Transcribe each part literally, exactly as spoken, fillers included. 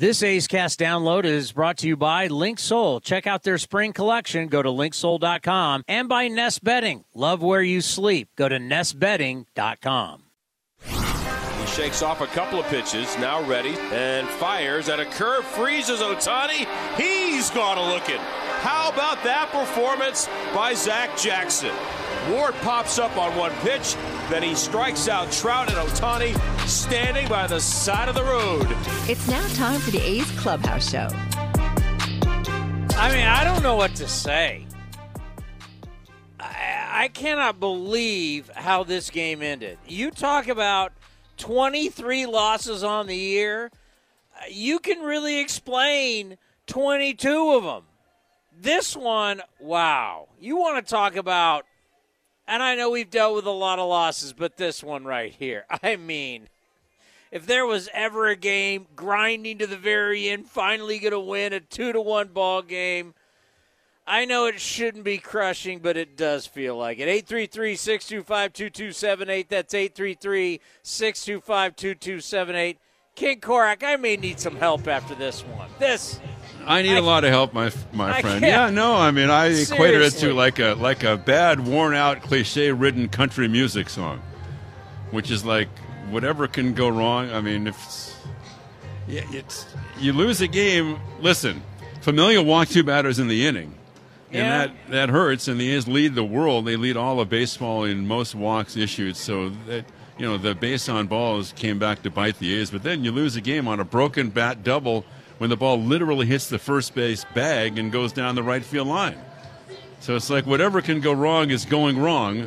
This AceCast download is brought to you by Link Soul. Check out their spring collection. Go to link soul dot com. And by Nest Bedding. Love where you sleep. Go to nest bedding dot com. He shakes off a couple of pitches, now ready, and fires at a curve, freezes Ohtani. He's gonna look it. How about that performance by Zach Jackson? Ward pops up on one pitch, then he strikes out Trout, and Ohtani standing by the side of the road. It's now time for the A's Clubhouse Show. I mean, I don't know what to say. I, I cannot believe how this game ended. You talk about twenty-three losses on the year. You can really explain twenty-two of them. This one, wow. You want to talk about, and I know we've dealt with a lot of losses, but this one right here, I mean, if there was ever a game grinding to the very end, finally going to win a two to one ball game, I know it shouldn't be crushing, but it does feel like it. eight three three, six two five, two two seven eight. That's eight three three, six two five, two two seven eight. Ken Korach, I may need some help after this one. This I need I, a lot of help, my my I friend. Yeah, no, I mean, I seriously equated it to like a like a bad, worn-out, cliche-ridden country music song, which is like whatever can go wrong. I mean, if it's, yeah, it's you lose a game. Listen, Familia walked two batters in the inning, yeah. and that that hurts. And the A's lead the world. They lead all of baseball in most walks issued. So that, you know, the base on balls came back to bite the A's. But then you lose a game on a broken bat double, when the ball literally hits the first base bag and goes down the right field line. So it's like whatever can go wrong is going wrong.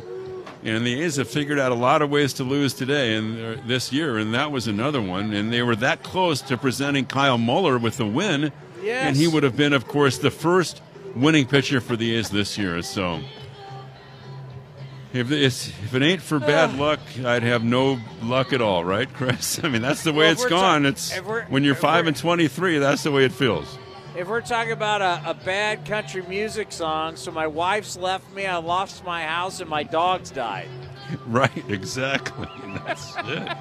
And the A's have figured out a lot of ways to lose today and uh, this year, and that was another one. And they were that close to presenting Kyle Muller with the win. Yes. And he would have been, of course, the first winning pitcher for the A's this year. So if, it's, if it ain't for bad luck, I'd have no luck at all, right, Chris? I mean, that's the way well, it's gone. Ta- it's when you're five and twenty-three, that's the way it feels. If we're talking about a, a bad country music song, so my wife's left me, I lost my house, and my dogs died. Right, exactly. And that's it.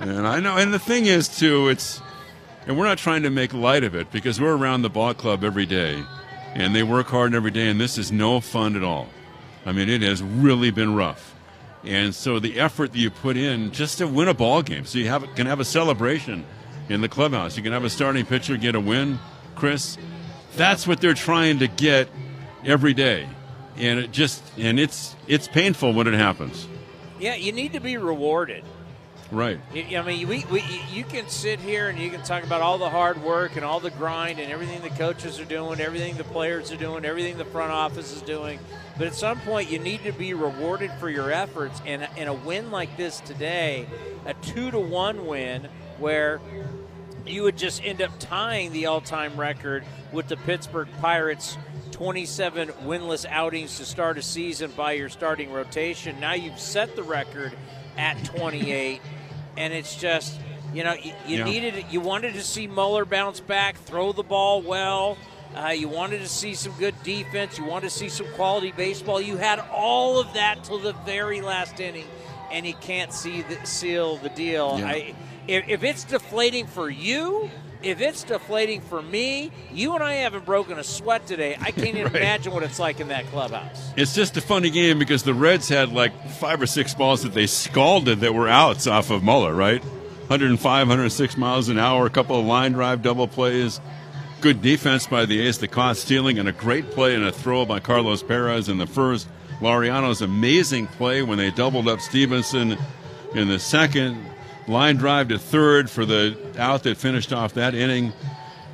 And I know. And the thing is, too, it's, and we're not trying to make light of it because we're around the ball club every day, and they work hard every day, and this is no fun at all. I mean, it has really been rough. And so the effort that you put in just to win a ball game, so you have can have a celebration in the clubhouse. You can have a starting pitcher get a win, Chris. That's what they're trying to get every day. And it just and it's it's painful when it happens. Yeah, you need to be rewarded. Right. I mean, we, we you can sit here and you can talk about all the hard work and all the grind and everything the coaches are doing, everything the players are doing, everything the front office is doing. But at some point, you need to be rewarded for your efforts. And in a win like this today, a two to one win where you would just end up tying the all-time record with the Pittsburgh Pirates' twenty-seven winless outings to start a season by your starting rotation. Now you've set the record at twenty-eight, and it's just, you know, you, you yeah. needed, you wanted to see Muller bounce back, throw the ball well. Uh, you wanted to see some good defense. You wanted to see some quality baseball. You had all of that till the very last inning, and you can't see the, seal the deal. Yeah. I, if, if it's deflating for you, if it's deflating for me, you and I haven't broken a sweat today. I can't even right. imagine what it's like in that clubhouse. It's just a funny game because the Reds had like five or six balls that they scalded that were outs off of Muller, right? one oh five, one oh six miles an hour, a couple of line drive double plays. Good defense by the A's that caught stealing, and a great play and a throw by Carlos Perez in the first. Laureano's amazing play when they doubled up Stevenson in the second. Line drive to third for the out that finished off that inning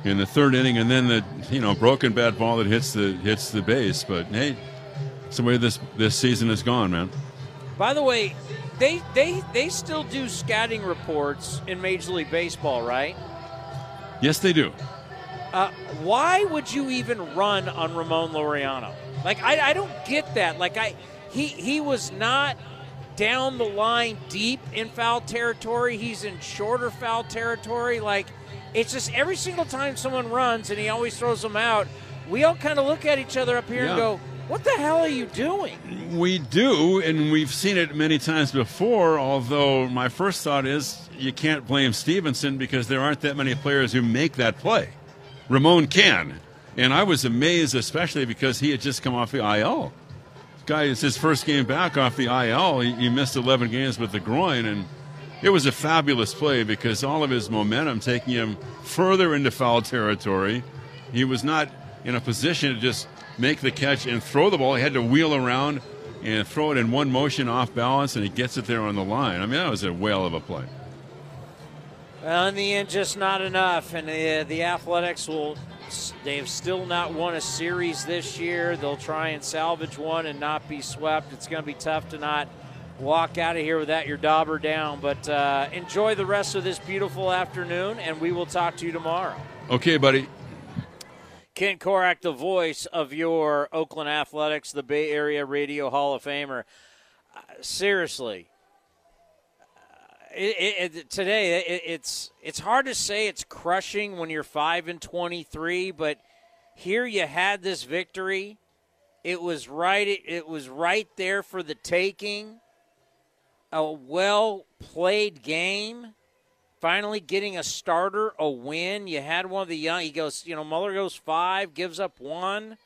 in the third inning, and then the you know broken bat ball that hits the hits the base. But hey, it's the way this this season has gone, man. By the way, they they they still do scouting reports in Major League Baseball, right? Yes, they do. Uh, why would you even run on Ramon Laureano? Like, I, I don't get that. Like, I he he was not down the line deep in foul territory. He's in shorter foul territory. Like, it's just every single time someone runs and he always throws them out, we all kind of look at each other up here yeah. and go, What the hell are you doing? We do, and we've seen it many times before, although my first thought is you can't blame Stevenson because there aren't that many players who make that play. Ramon can, and I was amazed, especially because he had just come off the I L. This guy, it's his first game back off the I L. He, he missed eleven games with the groin, and it was a fabulous play because all of his momentum taking him further into foul territory. He was not in a position to just make the catch and throw the ball. He had to wheel around and throw it in one motion off balance, and he gets it there on the line. I mean, that was a whale of a play. Well, in the end, just not enough. And the, the Athletics will, they've still not won a series this year. They'll try and salvage one and not be swept. It's going to be tough to not walk out of here without your dauber down. But uh, enjoy the rest of this beautiful afternoon, and we will talk to you tomorrow. Okay, buddy. Ken Korach, the voice of your Oakland Athletics, the Bay Area Radio Hall of Famer. Uh, seriously, uh, it, it, today it, it's it's hard to say it's crushing when you're five and twenty-three, but here you had this victory. It was right. It, it was right there for the taking. A well-played game. Finally getting a starter, a win. You had one of the young. He goes, you know, Muller goes five, gives up one.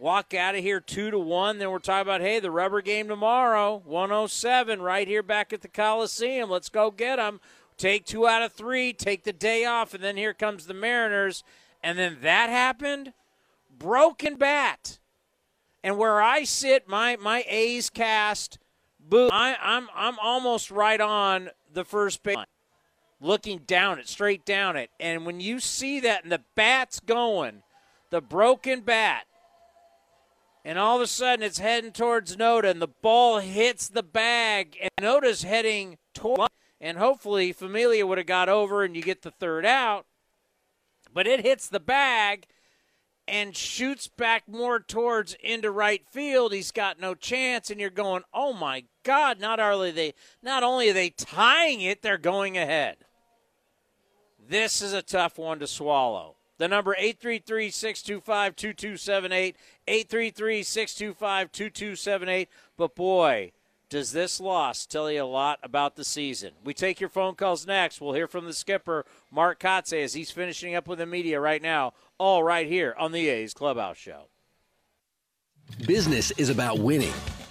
Walk out of here two to one. Then we're talking about, hey, the rubber game tomorrow, one oh seven, right here back at the Coliseum. Let's go get them. Take two out of three, take the day off, and then here comes the Mariners. And then that happened. Broken bat. And where I sit, my my A's cast, boom, I, I'm I'm almost right on the first base. Looking down it, straight down it. And when you see that and the bat's going, the broken bat, and all of a sudden it's heading towards Noda, and the ball hits the bag, and Noda's heading toward, and hopefully Familia would have got over and you get the third out. But it hits the bag and shoots back more towards into right field. He's got no chance, and you're going, oh, my God, not only are they, not only are they tying it, they're going ahead. This is a tough one to swallow. The number eight three three, six two five, two two seven eight, eight three three, six two five, two two seven eight. But, boy, does this loss tell you a lot about the season. We take your phone calls next. We'll hear from the skipper, Mark Kotsay, as he's finishing up with the media right now, all right here on the A's Clubhouse Show. Business is about winning.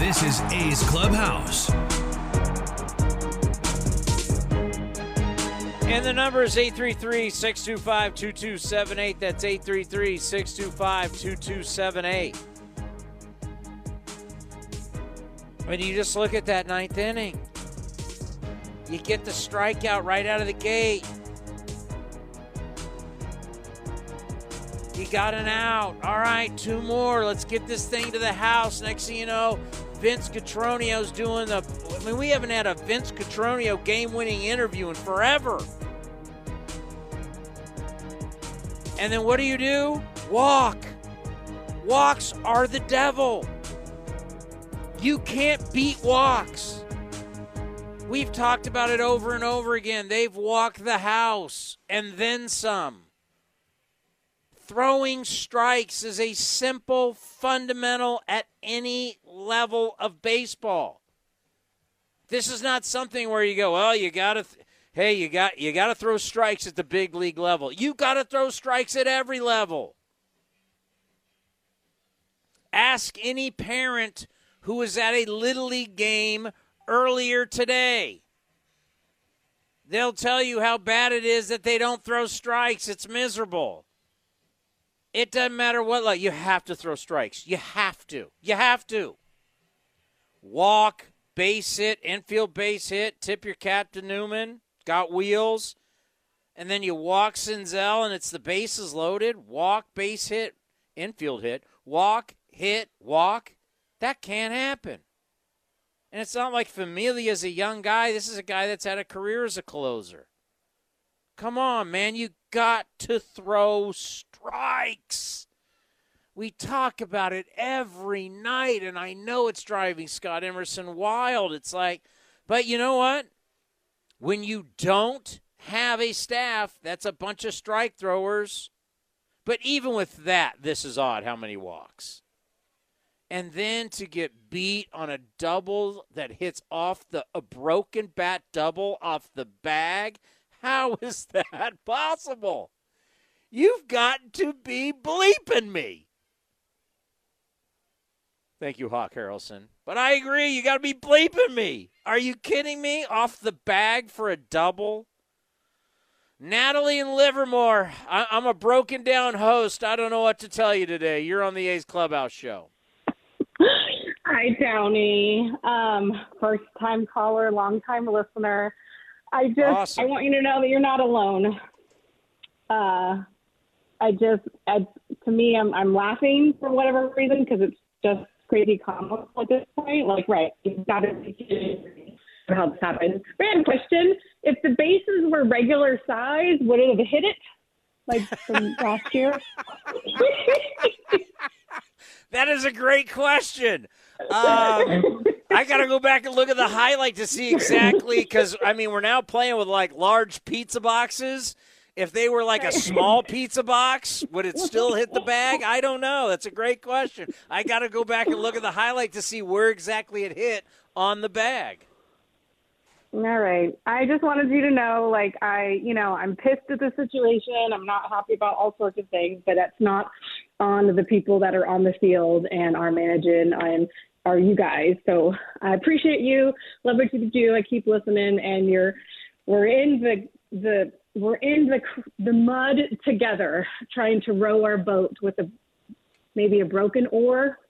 This is A's Clubhouse. And the number is eight three three, six two five, two two seven eight. That's eight three three, six two five, two two seven eight. When you just look at that ninth inning, you get the strikeout right out of the gate. You got an out. All right, two more. Let's get this thing to the house. Next thing you know, Vince Catronio's doing the... I mean, we haven't had a Vince Catronio game-winning interview in forever. And then what do you do? Walk. Walks are the devil. You can't beat walks. We've talked about it over and over again. They've walked the house and then some. Throwing strikes is a simple fundamental at any level of baseball. This is not something where you go, well, you got to, th- hey, you got you got to throw strikes at the big league level. You got to throw strikes at every level. Ask any parent who was at a Little League game earlier today. They'll tell you how bad it is that they don't throw strikes. It's miserable. It doesn't matter what level. You have to throw strikes. You have to. You have to. Walk, base hit, infield base hit, tip your cap to Newman, got wheels, and then you walk Senzel, and it's the bases loaded. Walk, base hit, infield hit, walk, hit, walk. That can't happen. And it's not like Familia is a young guy. This is a guy that's had a career as a closer. Come on, man. You got to throw strikes. We talk about it every night, and I know it's driving Scott Emerson wild. It's like, but you know what? When you don't have a staff that's a bunch of strike throwers, but even with that, this is odd how many walks. And then to get beat on a double that hits off the a broken bat double off the bag, how is that possible? You've got to be bleeping me. Thank you, Hawk Harrelson. But I agree, you got to be bleeping me. Are you kidding me? Off the bag for a double? Natalie and Livermore, I- I'm a broken down host. I don't know what to tell you today. You're on the A's Clubhouse Show. Hi, Downey. Um, first-time caller, long-time listener. I just awesome. I want you to know that you're not alone. Uh, I just, I, to me, I'm I'm laughing for whatever reason because it's just crazy comical at this point. Like, right, you've got to be kidding how this happened. Random question: if the bases were regular size, would it have hit it like from last year? That is a great question. Um, I got to go back and look at the highlight to see exactly because, I mean, we're now playing with, like, large pizza boxes. If they were, like, a small pizza box, would it still hit the bag? I don't know. That's a great question. I got to go back and look at the highlight to see where exactly it hit on the bag. All right. I just wanted you to know, like, I, you know, I'm pissed at the situation. I'm not happy about all sorts of things, but that's not on the people that are on the field and are managing and are you guys. So I appreciate you. Love what you do. I keep listening, and you're, we're in the, the, we're in the, the mud together, trying to row our boat with a, maybe a broken oar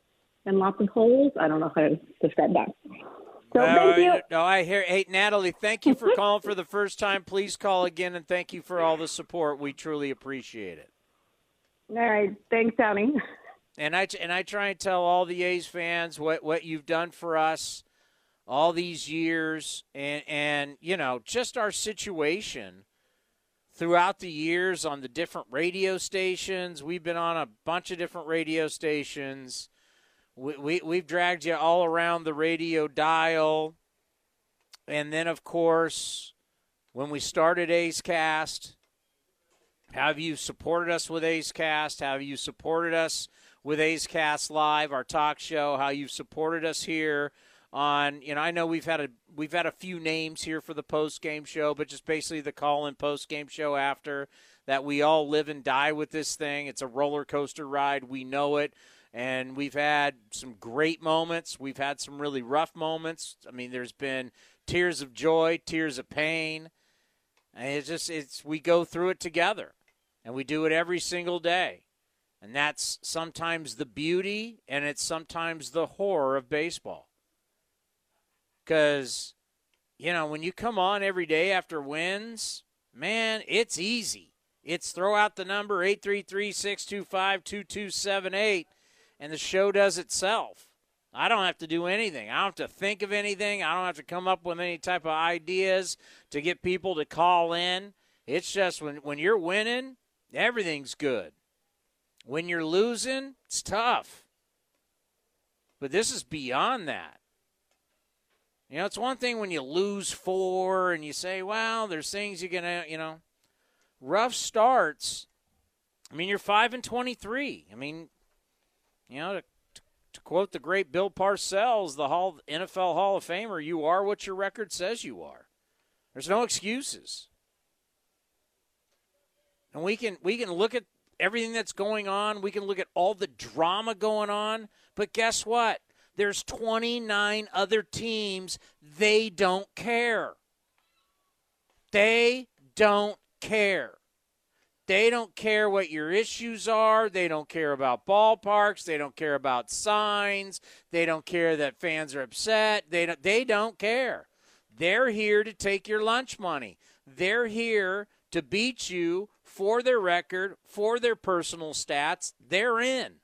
and lots of holes. I don't know how to describe that. So no, you. no, I hear. Hey, Natalie, thank you for calling for the first time. Please call again, and thank you for all the support. We truly appreciate it. All right, thanks, Tony. And I and I try and tell all the A's fans what, what you've done for us all these years, and and you know just our situation throughout the years on the different radio stations. We've been on a bunch of different radio stations. We, we, we've dragged you all around the radio dial. And then, of course, when we started AceCast, how have you supported us with AceCast? How have you supported us with AceCast Live, our talk show? How you've supported us here on, you know, I know we've had a we've had a few names here for the post-game show, but just basically the call-in post-game show after that. We all live and die with this thing. It's a roller coaster ride. We know it. And we've had some great moments. We've had some really rough moments. I mean, there's been tears of joy, tears of pain. And it's just, it's, we go through it together. And we do it every single day. And that's sometimes the beauty, and it's sometimes the horror of baseball. Because, you know, when you come on every day after wins, man, it's easy. It's throw out the number eight three three, six two five, two two seven eight. And the show does itself. I don't have to do anything. I don't have to think of anything. I don't have to come up with any type of ideas to get people to call in. It's just when, when you're winning, everything's good. When you're losing, it's tough. But this is beyond that. You know, it's one thing when you lose four and you say, well, there's things you can, you know. Rough starts. I mean, you're five and twenty-three. I mean, you know, to, to quote the great Bill Parcells, the Hall, N F L Hall of Famer, you are what your record says you are. There's no excuses. And we can we can look at everything that's going on. We can look at all the drama going on. But guess what? There's twenty-nine other teams. They don't care. They don't care. They don't care what your issues are. They don't care about ballparks. They don't care about signs. They don't care that fans are upset. They don't, they don't care. They're here to take your lunch money. They're here to beat you for their record, for their personal stats. They're in.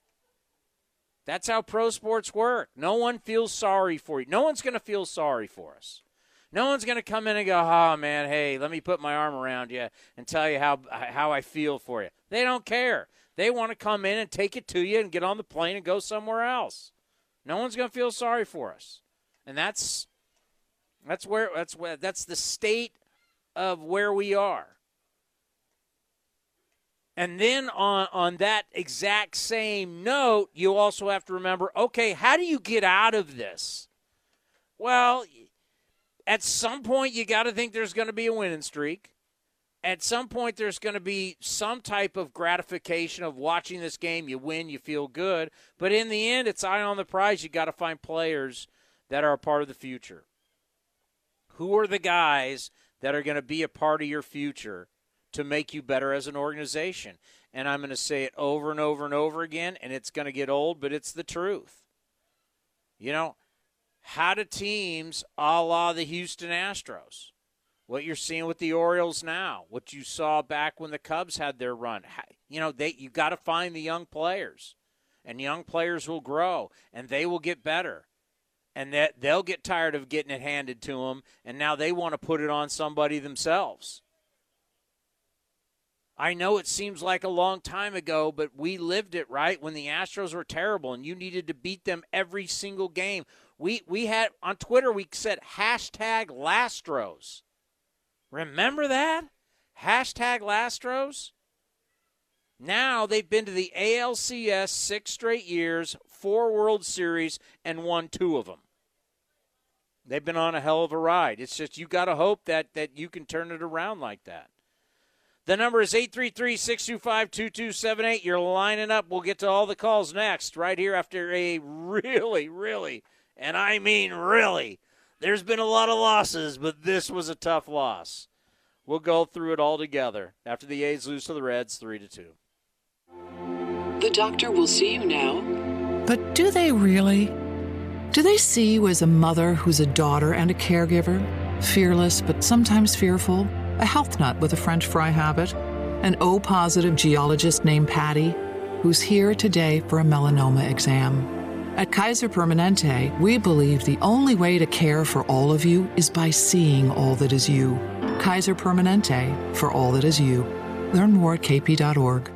That's how pro sports work. No one feels sorry for you. No one's going to feel sorry for us. No one's going to come in and go, oh, man, hey, let me put my arm around you and tell you how how I feel for you. They don't care. They want to come in and take it to you and get on the plane and go somewhere else. No one's going to feel sorry for us. And that's that's where that's where that's the state of where we are. And then on, on that exact same note, you also have to remember, okay, how do you get out of this? Well, at some point, you got to think there's going to be a winning streak. At some point, there's going to be some type of gratification of watching this game. You win, you feel good. But in the end, it's eye on the prize. You got to find players that are a part of the future. Who are the guys that are going to be a part of your future to make you better as an organization? And I'm going to say it over and over and over again, and it's going to get old, but it's the truth. You know, how do teams a la the Houston Astros, what you're seeing with the Orioles now, what you saw back when the Cubs had their run, you know, they you got to find the young players, and young players will grow, and they will get better, and that they'll get tired of getting it handed to them, and now they want to put it on somebody themselves. I know it seems like a long time ago, but we lived it, right, when the Astros were terrible, and you needed to beat them every single game. We we had on Twitter, we said hashtag Lastros. Remember that? Hashtag Lastros. Now they've been to the A L C S six straight years, four World Series, and won two of them. They've been on a hell of a ride. It's just you got to hope that, that you can turn it around like that. The number is eight three three, six two five, two two seven eight. You're lining up. We'll get to all the calls next right here after a really, really – and I mean really, there's been a lot of losses, but this was a tough loss. We'll go through it all together after the A's lose to the Reds three to two. The doctor will see you now. But do they really? Do they see you as a mother who's a daughter and a caregiver? Fearless, but sometimes fearful? A health nut with a French fry habit? An O-positive geologist named Patty who's here today for a melanoma exam? At Kaiser Permanente, we believe the only way to care for all of you is by seeing all that is you. Kaiser Permanente, for all that is you. Learn more at k p dot org.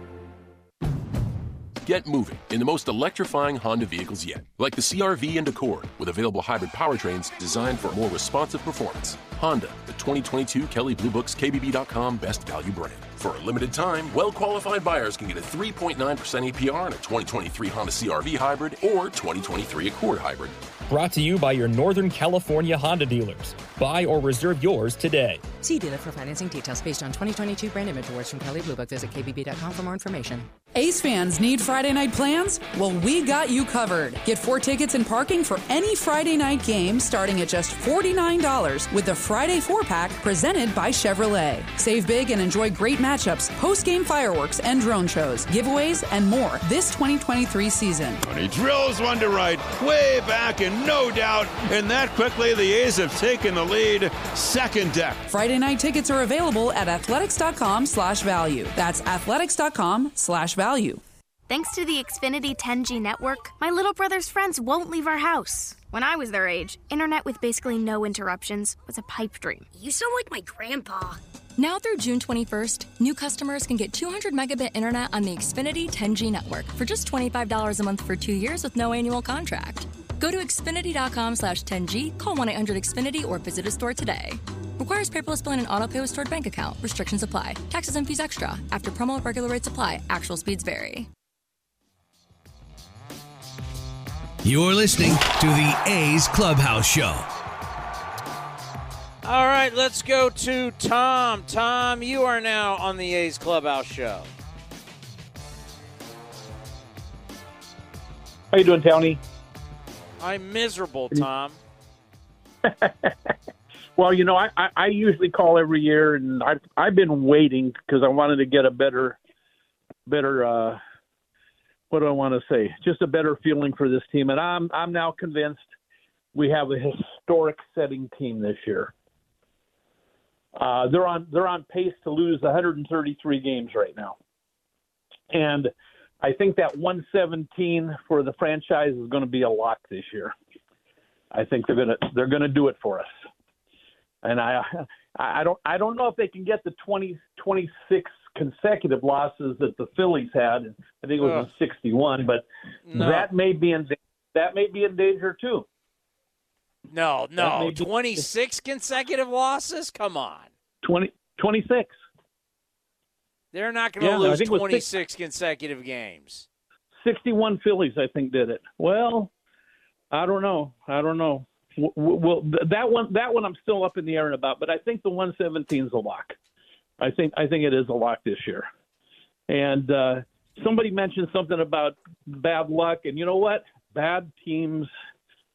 Get moving in the most electrifying Honda vehicles yet, like the C R-V and Accord, with available hybrid powertrains designed for more responsive performance. Honda, the twenty twenty-two Kelley Blue Book's K B B dot com Best Value brand. For a limited time, well-qualified buyers can get a three point nine percent A P R on a twenty twenty-three Honda C R-V Hybrid or twenty twenty-three Accord Hybrid. Brought to you by your Northern California Honda dealers. Buy or reserve yours today. See dealer for financing details based on twenty twenty-two brand image awards from Kelley Blue Book. Visit K B B dot com for more information. Ace fans need Friday night plans? Well, we got you covered. Get four tickets and parking for any Friday night game starting at just forty-nine dollars with the Friday four-pack presented by Chevrolet. Save big and enjoy great matchups, post-game fireworks and drone shows, giveaways, and more this twenty twenty-three season. And he drills one to right, way back and no doubt, and that quickly the A's have taken the lead, second deck. Friday night tickets are available at athletics.com slash value. That's athletics.com slash value. Value. Thanks to the Xfinity ten G network, my little brother's friends won't leave our house. When I was their age, internet with basically no interruptions was a pipe dream. You sound like my grandpa. Now through June twenty-first, new customers can get two hundred megabit internet on the Xfinity ten G network for just twenty-five dollars a month for two years with no annual contract. Go to Xfinity.com slash 10G, call one eight hundred X F I N I T Y, or visit a store today. Requires paperless billing and auto pay with stored bank account. Restrictions apply. Taxes and fees extra. After promo, regular rates apply. Actual speeds vary. You're listening to the A's Clubhouse Show. All right, let's go to Tom. Tom, you are now on the A's Clubhouse Show. How you doing, Tony? I'm miserable, Tom. Well, you know, I, I, I usually call every year, and I've, I've been waiting because I wanted to get a better, better, uh, what do I want to say? Just a better feeling for this team. And I'm I'm now convinced we have a historic-setting team this year. Uh, they're on they're on pace to lose one hundred thirty-three games right now. And I think that one seventeen for the franchise is going to be a lock this year. I think they're going to they're going to do it for us. And I I don't I don't know if they can get the twenty, twenty-six consecutive losses that the Phillies had. I think it was Ugh. in sixty-one, but no. that may be in that may be in danger too. No, no, be, twenty-six consecutive losses? Come on. twenty, twenty-six. They're not going to yeah, lose twenty-six consecutive games. sixty-one Phillies, I think, did it. Well, I don't know. I don't know. Well, that one, that one, I'm still up in the air about, but I think the one seventeen is a lock. I think, I think it is a lock this year. And uh, somebody mentioned something about bad luck, and you know what? Bad teams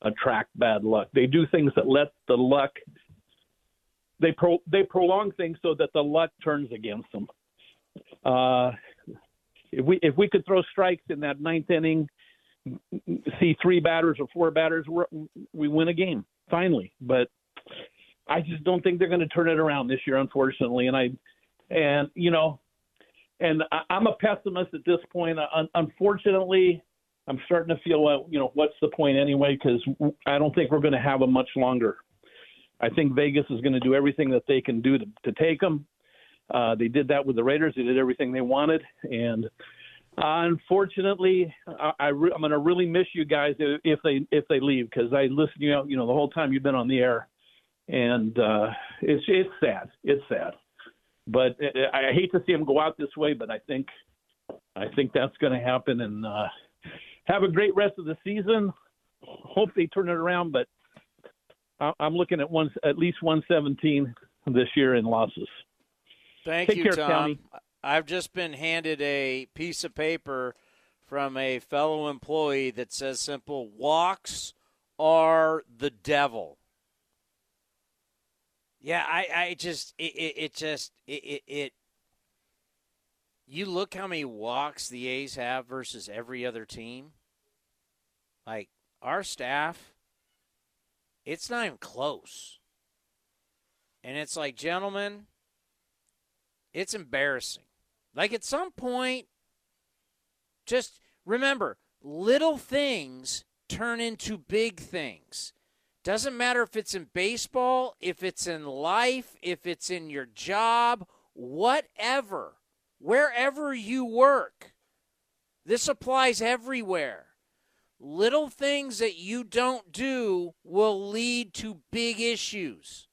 attract bad luck. They do things that let the luck. They pro, they prolong things so that the luck turns against them. Uh, if we if we could throw strikes in that ninth inning, see three batters or four batters, we're, we win a game finally. But I just don't think they're going to turn it around this year, unfortunately. And I, and you know, and I, I'm a pessimist at this point. I, unfortunately, I'm starting to feel like, you know, what's the point anyway? Because I don't think we're going to have them much longer. I think Vegas is going to do everything that they can do to, to take them. Uh, they did that with the Raiders. They did everything they wanted, and Uh, unfortunately, I, I re- I'm going to really miss you guys if they if they leave, because I listen you know you know the whole time you've been on the air, and uh, it's it's sad it's sad, but it, I hate to see them go out this way, but I think I think that's going to happen. And uh, have a great rest of the season. Hope they turn it around, but I, I'm looking at one at least one seventeen this year in losses. Thank you, Tom. Take care, Tony. I've just been handed a piece of paper from a fellow employee that says simple, walks are the devil. Yeah, I, I just, it, it, it just, it, it, it, you look how many walks the A's have versus every other team. Like, our staff, it's not even close. And it's like, gentlemen, it's embarrassing. Like, at some point, just remember, little things turn into big things. Doesn't matter if it's in baseball, if it's in life, if it's in your job, whatever, wherever you work. This applies everywhere. Little things that you don't do will lead to big issues.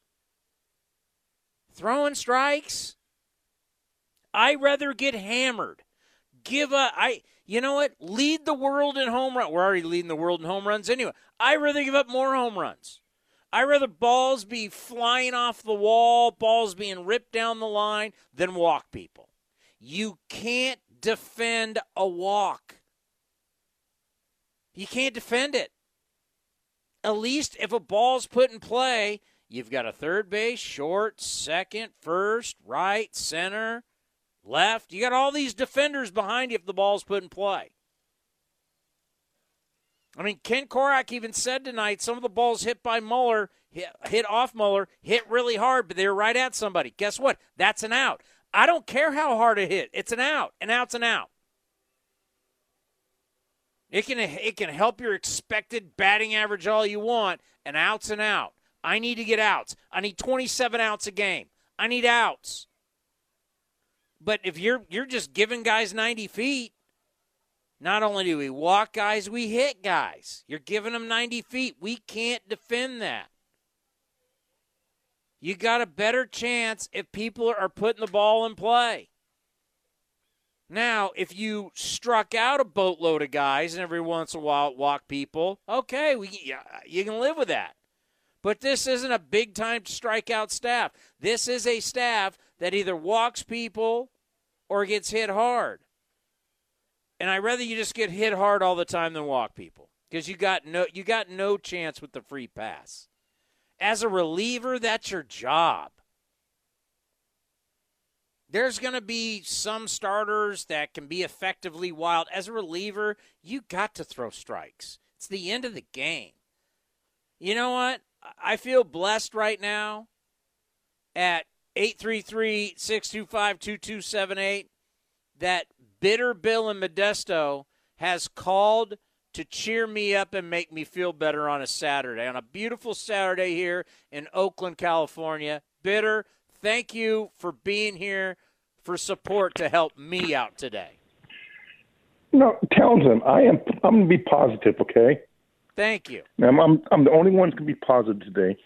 Throwing strikes? I'd rather get hammered. Give a, I, you know what? Lead the world in home runs. We're already leading the world in home runs anyway. I'd rather give up more home runs. I'd rather balls be flying off the wall, balls being ripped down the line, than walk people. You can't defend a walk. You can't defend it. At least if a ball's put in play, you've got a third base, short, second, first, right, center, left. You got all these defenders behind you if the ball's put in play. I mean, Ken Korach even said tonight some of the balls hit by Muller, hit, hit off Muller, hit really hard, but they were right at somebody. Guess what? That's an out. I don't care how hard it hit. It's an out. An out's an out. It can, it can help your expected batting average all you want. An out's an out. I need to get outs. I need twenty-seven outs a game. I need outs. But if you're you're just giving guys ninety feet, not only do we walk guys, we hit guys. You're giving them ninety feet. We can't defend that. You got a better chance if people are putting the ball in play. Now, if you struck out a boatload of guys and every once in a while walk people, okay, we, you can live with that. But this isn't a big-time strikeout staff. This is a staff that either walks people or gets hit hard. And I'd rather you just get hit hard all the time than walk people, because you got no you got no chance with the free pass. As a reliever, that's your job. There's going to be some starters that can be effectively wild. As a reliever, you got to throw strikes. It's the end of the game. You know what? I feel blessed right now at eight three three, six two five, two two seven eight that Bitter Bill in Modesto has called to cheer me up and make me feel better on a Saturday, on a beautiful Saturday here in Oakland, California. Bitter, thank you for being here, for support to help me out today. No, Townsend, I am. I'm going to be positive, okay? Thank you. I'm, I'm, I'm the only one who can be positive today.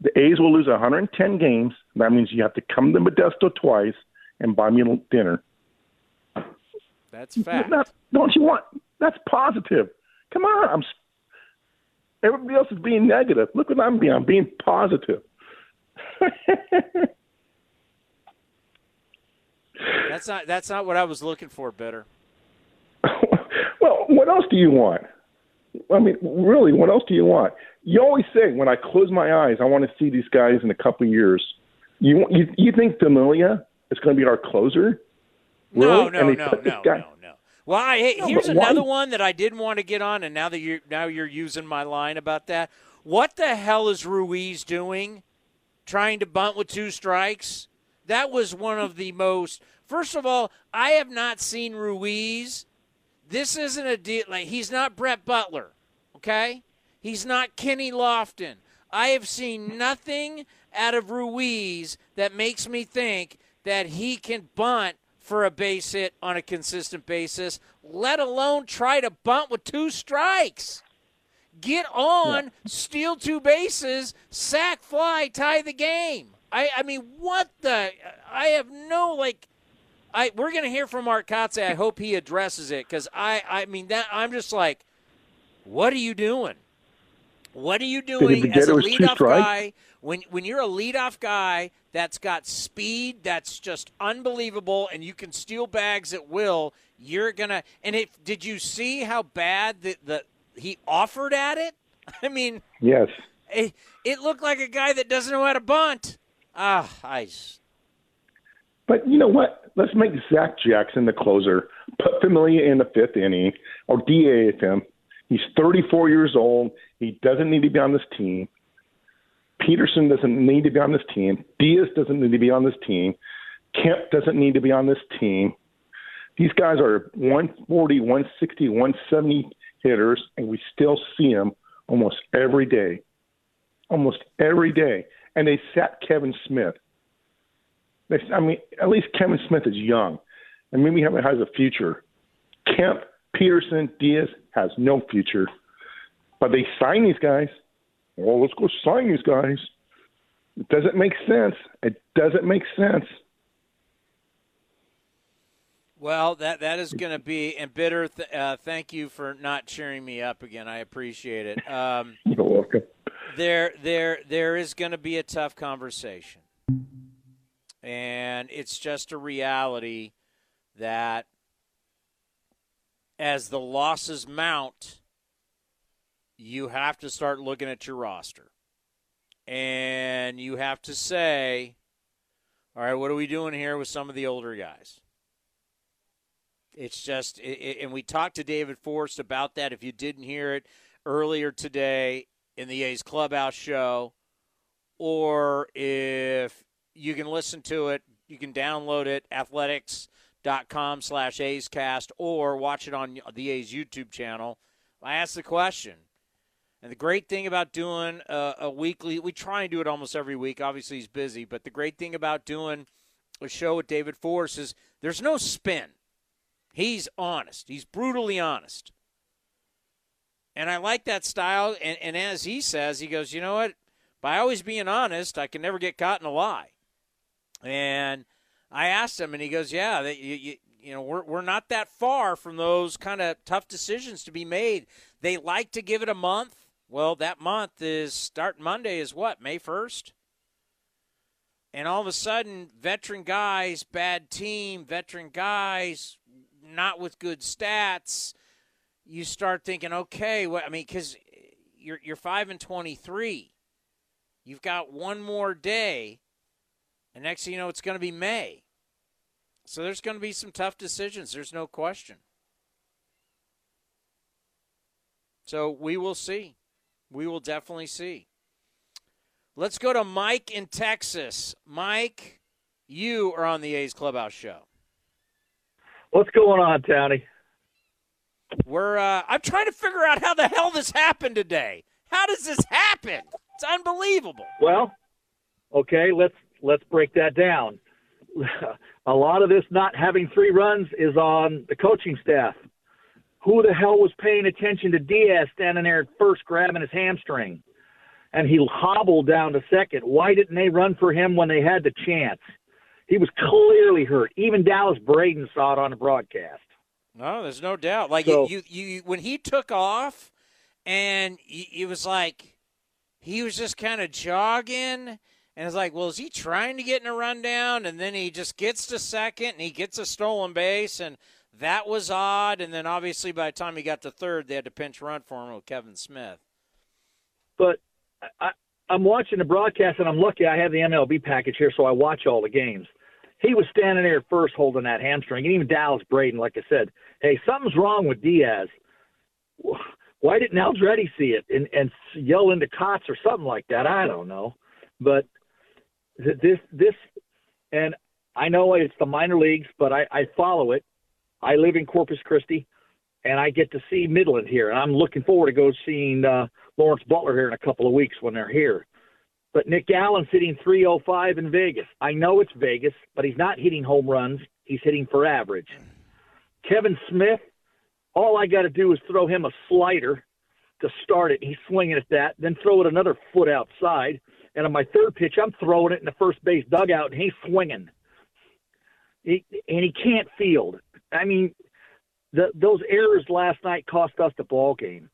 The A's will lose one hundred ten games. That means you have to come to Modesto twice and buy me dinner. That's fact. Not, don't you want? That's positive. Come on. I'm. Everybody else is being negative. Look what I'm being. I'm being positive. that's not. That's not what I was looking for, Bitter. Well, what else do you want? I mean, really, what else do you want? You always say, when I close my eyes, I want to see these guys in a couple of years. You you, you think Familia is going to be our closer? Really? No, no, no, no, no, no. Well, I, hey, no, here's another why? one that I didn't want to get on, and now that you're now you're using my line about that. What the hell is Ruiz doing, trying to bunt with two strikes? That was one of the most. First of all, I have not seen Ruiz. This isn't a deal. Like, he's not Brett Butler, okay? He's not Kenny Lofton. I have seen nothing out of Ruiz that makes me think that he can bunt for a base hit on a consistent basis, let alone try to bunt with two strikes. Get on, steal two bases, sack fly, tie the game. I, I mean, what the – I have no, like I, – we're going to hear from Mark Kotsay. I hope he addresses it, because I, I mean, that I'm just like, what are you doing? What are you doing as a leadoff guy when when you're a leadoff guy that's got speed that's just unbelievable and you can steal bags at will? You're gonna and if did you see how bad the, the he offered at it? I mean, yes, it, it looked like a guy that doesn't know how to bunt. Ah, I. But you know what? Let's make Zach Jackson the closer. Put Familia in the fifth inning or D A F him. He's thirty-four years old. He doesn't need to be on this team. Peterson doesn't need to be on this team. Diaz doesn't need to be on this team. Kemp doesn't need to be on this team. These guys are one forty, one sixty, one seventy hitters, and we still see them almost every day. Almost every day. And they sat Kevin Smith. They, I mean, at least Kevin Smith is young, and maybe he has a future. Kemp, Peterson, Diaz has no future. But they sign these guys. Well, let's go sign these guys. It doesn't make sense. It doesn't make sense. Well, that that is going to be – and Bitter, th- uh, thank you for not cheering me up again. I appreciate it. Um, You're welcome. There, there, there is going to be a tough conversation. And it's just a reality that as the losses mount, you have to start looking at your roster. And you have to say, all right, what are we doing here with some of the older guys? It's just, it, and we talked to David Forrest about that. If you didn't hear it earlier today in the A's Clubhouse show, or if you can listen to it, you can download it, athletics dot com slash A's cast, or watch it on the A's YouTube channel. I asked the question. And the great thing about doing a, a weekly – we try and do it almost every week. Obviously, he's busy. But the great thing about doing a show with David Forrest is there's no spin. He's honest. He's brutally honest. And I like that style. And, and as he says, he goes, you know what? By always being honest, I can never get caught in a lie. And I asked him, and he goes, yeah, that you, you – You know, we're we're not that far from those kind of tough decisions to be made. They like to give it a month. Well, that month is, start Monday is what, May first? And all of a sudden, veteran guys, bad team, veteran guys, not with good stats, you start thinking, okay, what, I mean, because you're you're five and twenty-three. You've got one more day, and next thing you know, it's going to be May. So there's going to be some tough decisions. There's no question. So we will see. We will definitely see. Let's go to Mike in Texas. Mike, you are on the A's Clubhouse Show. What's going on, Tony? We're. Uh, I'm trying to figure out how the hell this happened today. How does this happen? It's unbelievable. Well, okay, let's let's break that down. A lot of this not having three runs is on the coaching staff. Who the hell was paying attention to Diaz standing there at first grabbing his hamstring? And he hobbled down to second. Why didn't they run for him when they had the chance? He was clearly hurt. Even Dallas Braden saw it on the broadcast. No, there's no doubt. Like so, you, you, you, when he took off, and it was like he was just kind of jogging, and it's like, well, is he trying to get in a rundown? And then he just gets to second, and he gets a stolen base, and that was odd. And then obviously by the time he got to third, they had to pinch run for him with Kevin Smith. But – I, I'm watching the broadcast, and I'm lucky I have the M L B package here, so I watch all the games. He was standing there at first holding that hamstring, and even Dallas Braden, like I said, hey, something's wrong with Diaz. Why didn't Aldretti see it and, and yell into Kotz or something like that? I don't know. But this, this, and I know it's the minor leagues, but I, I follow it. I live in Corpus Christi, and I get to see Midland here, and I'm looking forward to go seeing uh, Lawrence Butler here in a couple of weeks when they're here. But Nick Allen hitting three oh five in Vegas. I know it's Vegas, but he's not hitting home runs. He's hitting for average. Kevin Smith, all I got to do is throw him a slider to start it. He's swinging at that, then throw it another foot outside. And on my third pitch, I'm throwing it in the first base dugout, and he's swinging. He, and he can't field. I mean, the, those errors last night cost us the ball game.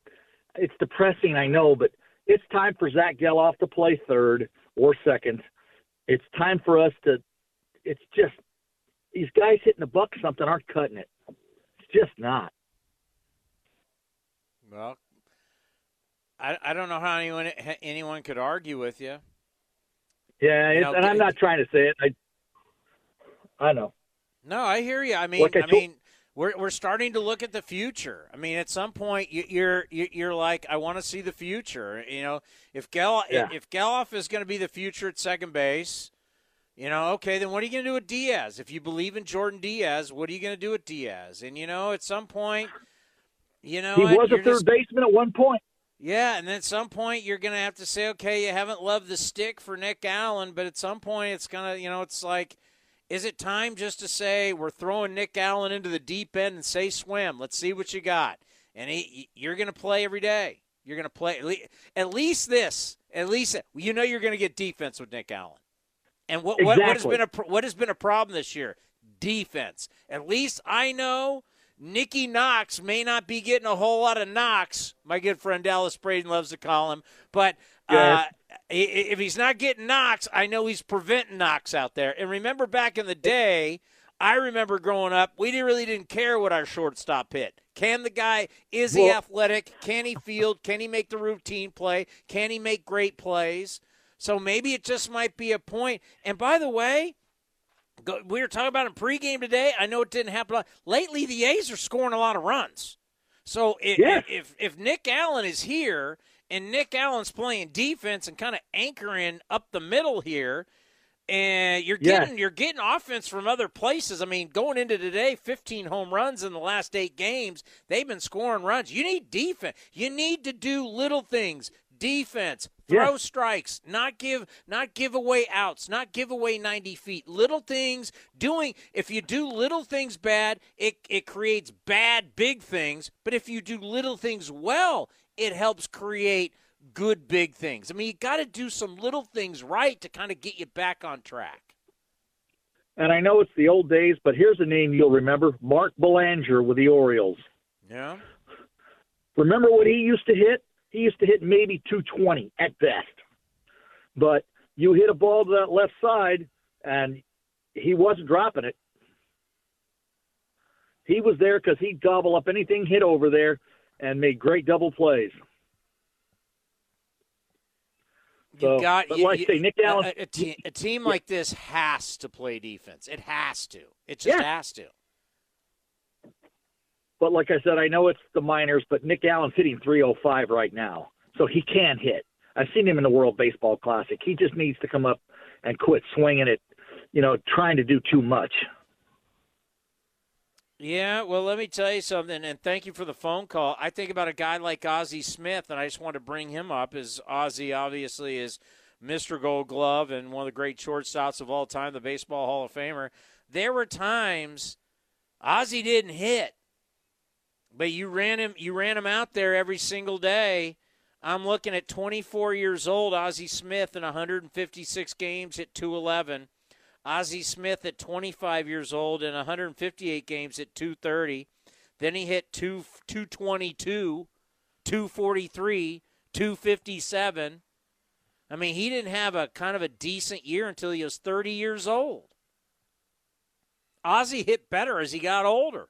It's depressing, I know, but it's time for Zack Gelof to play third or second. It's time for us to – it's just – these guys hitting the buck something aren't cutting it. It's just not. Well, I, I don't know how anyone anyone could argue with you. Yeah, it's, you know, and I'm not trying to say it. I I know. No, I hear you. I mean, like I, I told- mean – We're we're starting to look at the future. I mean, at some point you, you're you're like, I want to see the future. You know, if Gelof yeah. if Gelof is going to be the future at second base, you know, okay, then what are you going to do with Diaz? If you believe in Jordan Diaz, what are you going to do with Diaz? And you know, at some point, you know, he was a third just, baseman at one point. Yeah, and then at some point you're going to have to say, okay, you haven't loved the stick for Nick Allen, but at some point it's gonna, you know, it's like. Is it time just to say we're throwing Nick Allen into the deep end and say swim? Let's see what you got. And he, you're going to play every day. You're going to play at least, at least this. At least you know you're going to get defense with Nick Allen. And what, exactly. what, what has been a what has been a problem this year? Defense. At least I know Nicky Knox may not be getting a whole lot of knocks. My good friend Dallas Braden loves to call him, but. Yeah. Uh, If he's not getting knocks, I know he's preventing knocks out there. And remember back in the day, I remember growing up, we really didn't care what our shortstop hit. Can the guy, is he well, athletic? Can he field? Can he make the routine play? Can he make great plays? So maybe it just might be a point. And by the way, we were talking about in pregame today. I know it didn't happen. Lately, the A's are scoring a lot of runs. So if, yeah. if, if Nick Allen is here – and Nick Allen's playing defense and kind of anchoring up the middle here, and you're getting yes. you're getting offense from other places. I mean, going into today, fifteen home runs in the last eight games. They've been scoring runs. You need defense. You need to do little things. Defense, throw yes. strikes, not give not give away outs, not give away ninety feet. Little things doing. If you do little things bad, it it creates bad big things. But if you do little things well, it helps create good big things. I mean, you got to do some little things right to kind of get you back on track. And I know it's the old days, but here's a name you'll remember, Mark Belanger with the Orioles. Yeah. Remember what he used to hit? he used to hit maybe two twenty at best. But you hit a ball to that left side, and he wasn't dropping it. He was there because he'd gobble up anything hit over there and made great double plays. So, you got, but you, like you, say, Nick Allen, a, a, te- a team yeah. like this has to play defense. It has to. It just yeah. has to. But like I said, I know it's the minors, but Nick Allen's hitting three oh five right now, so he can hit. I've seen him in the World Baseball Classic. He just needs to come up and quit swinging it, you know, trying to do too much. Yeah, well, let me tell you something, and thank you for the phone call. I think about a guy like Ozzie Smith, and I just want to bring him up. As Ozzie obviously is Mister Gold Glove and one of the great shortstops of all time, the Baseball Hall of Famer. There were times Ozzie didn't hit, but you ran him, you ran him out there every single day. I'm looking at twenty-four years old, Ozzie Smith in one hundred fifty-six games hit two eleven. Ozzie Smith at twenty-five years old in one hundred fifty-eight games at two thirty. Then he hit two twenty-two, two forty-three, two fifty-seven. I mean, he didn't have a kind of a decent year until he was thirty years old. Ozzie hit better as he got older.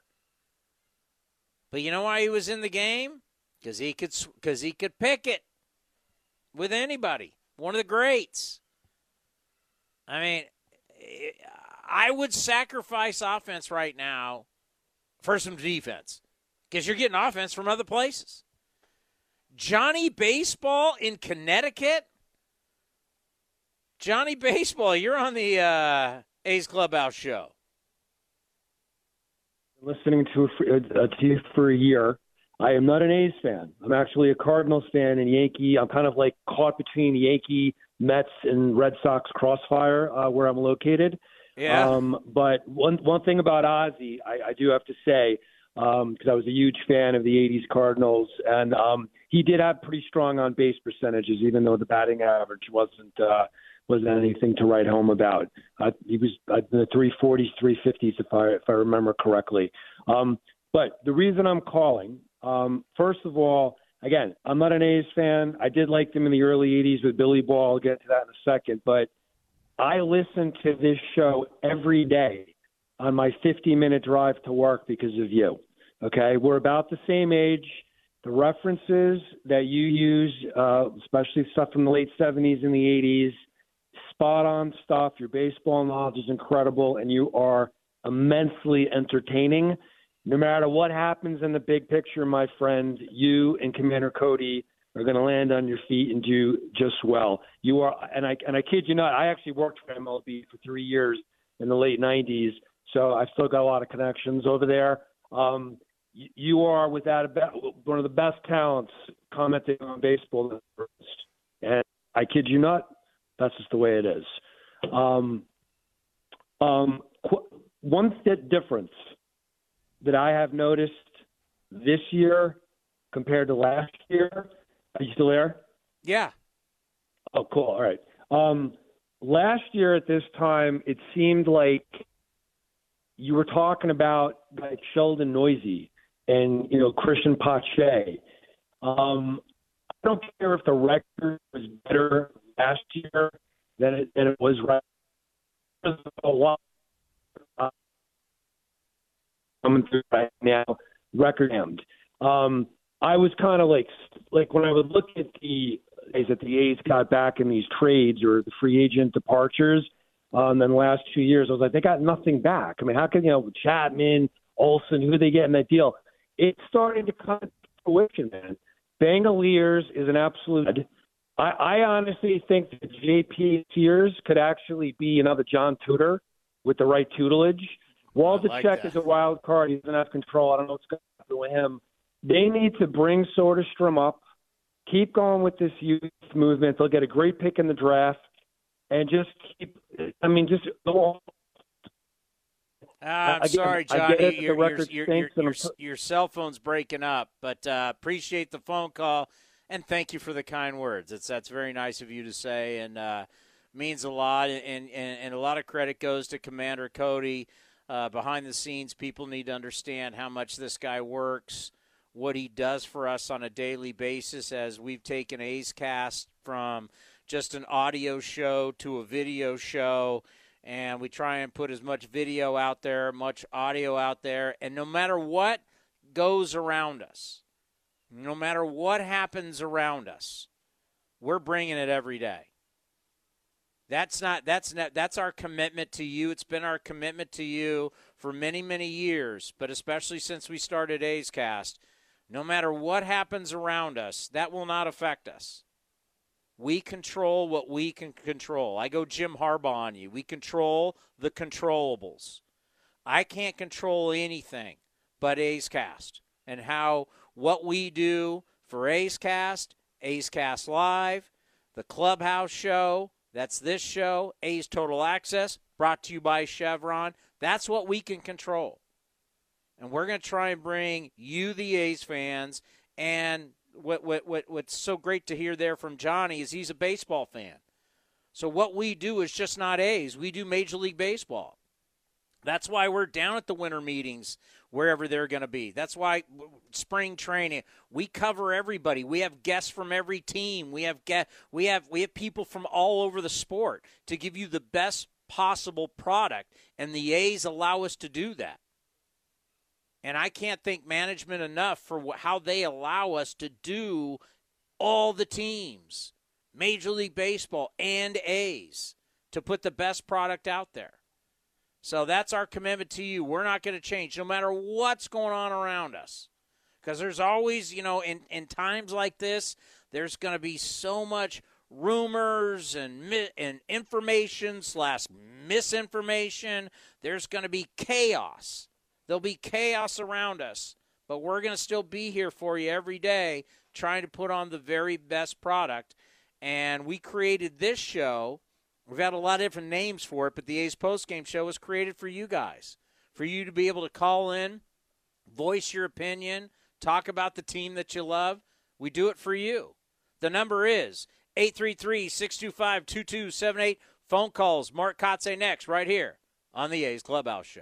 But you know why he was in the game? Because he could, because he could pick it with anybody. One of the greats. I mean, I would sacrifice offense right now for some defense because you're getting offense from other places. Johnny Baseball in Connecticut? Johnny Baseball, you're on the uh, A's Clubhouse show. Listening to, uh, to you for a year. I am not an A's fan. I'm actually a Cardinals fan and Yankee. I'm kind of like caught between Yankee, Mets, and Red Sox crossfire uh, where I'm located. Yeah. Um, but one one thing about Ozzie, I, I do have to say, because um, I was a huge fan of the eighties Cardinals, and um, he did have pretty strong on-base percentages, even though the batting average wasn't uh, wasn't anything to write home about. Uh, he was in the three forties, three fifties, if I, if I remember correctly. Um, but the reason I'm calling, um, first of all, again, I'm not an A's fan. I did like them in the early eighties with Billy Ball. I'll get to that in a second. But I listen to this show every day on my fifty-minute drive to work because of you. Okay? We're about the same age. The references that you use, uh, especially stuff from the late seventies and the eighties, spot-on stuff. Your baseball knowledge is incredible, and you are immensely entertaining. No matter what happens in the big picture, my friend, you and Commander Cody are going to land on your feet and do just well. You are, and I and I kid you not, I actually worked for M L B for three years in the late nineties, so I've still got a lot of connections over there. Um, you, you are, without a doubt, one of the best talents commenting on baseball, and I kid you not, that's just the way it is. Um, um, one difference that I have noticed this year compared to last year. Are you still there? Yeah. Oh, cool. All right. Um, last year at this time, it seemed like you were talking about like Sheldon Noisy and, you know, Christian Pache. Um, I don't care if the record was better last year than it, than it was right. There's a lot coming through right now, record jammed. Um, I was kind of like, like when I would look at the days that the A's got back in these trades or the free agent departures, um, in the last two years, I was like, they got nothing back. I mean, how can, you know, Chapman, Olsen, who they get in that deal? It's starting to come to fruition, man. Bangaliers is an absolute. I, I honestly think that J P. Sears could actually be another John Tudor with the right tutelage. Waldichuk like is a wild card. He doesn't have control. I don't know what's going to happen with him. They need to bring Soderstrom up, keep going with this youth movement. They'll get a great pick in the draft, and just keep – I mean, just go on. Uh, I'm Again, sorry, Johnny. Your, your, your, your, your cell phone's breaking up, but uh, appreciate the phone call, and thank you for the kind words. It's, that's very nice of you to say, and uh, means a lot, and, and, and a lot of credit goes to Commander Cody. Uh, behind the scenes, people need to understand how much this guy works, what he does for us on a daily basis as we've taken AceCast from just an audio show to a video show. And we try and put as much video out there, much audio out there. And no matter what goes around us, no matter what happens around us, we're bringing it every day. That's not that's not, that's our commitment to you. It's been our commitment to you for many, many years, but especially since we started AceCast. No matter what happens around us, that will not affect us. We control what we can control. I go Jim Harbaugh on you. We control the controllables. I can't control anything but AceCast and how what we do for AceCast, AceCast Live, the Clubhouse Show. That's this show, A's Total Access, brought to you by Chevron. That's what we can control. And we're going to try and bring you, the A's fans, and what, what, what, what's so great to hear there from Johnny is he's a baseball fan. So what we do is just not A's. We do Major League Baseball. That's why we're down at the winter meetings wherever they're going to be. That's why spring training, we cover everybody. We have guests from every team. We have get, we have we have people from all over the sport to give you the best possible product, and the A's allow us to do that. And I can't thank management enough for how they allow us to do all the teams, Major League Baseball and A's, to put the best product out there. So that's our commitment to you. We're not going to change no matter what's going on around us. Because there's always, you know, in, in times like this, there's going to be so much rumors and, and information slash misinformation. There's going to be chaos. There'll be chaos around us. But we're going to still be here for you every day trying to put on the very best product. And we created this show. We've had a lot of different names for it, but the A's Postgame Show was created for you guys, for you to be able to call in, voice your opinion, talk about the team that you love. We do it for you. The number is eight three three, six two five, two two seven eight. Phone calls. Mark Kotsay next right here on the A's Clubhouse Show.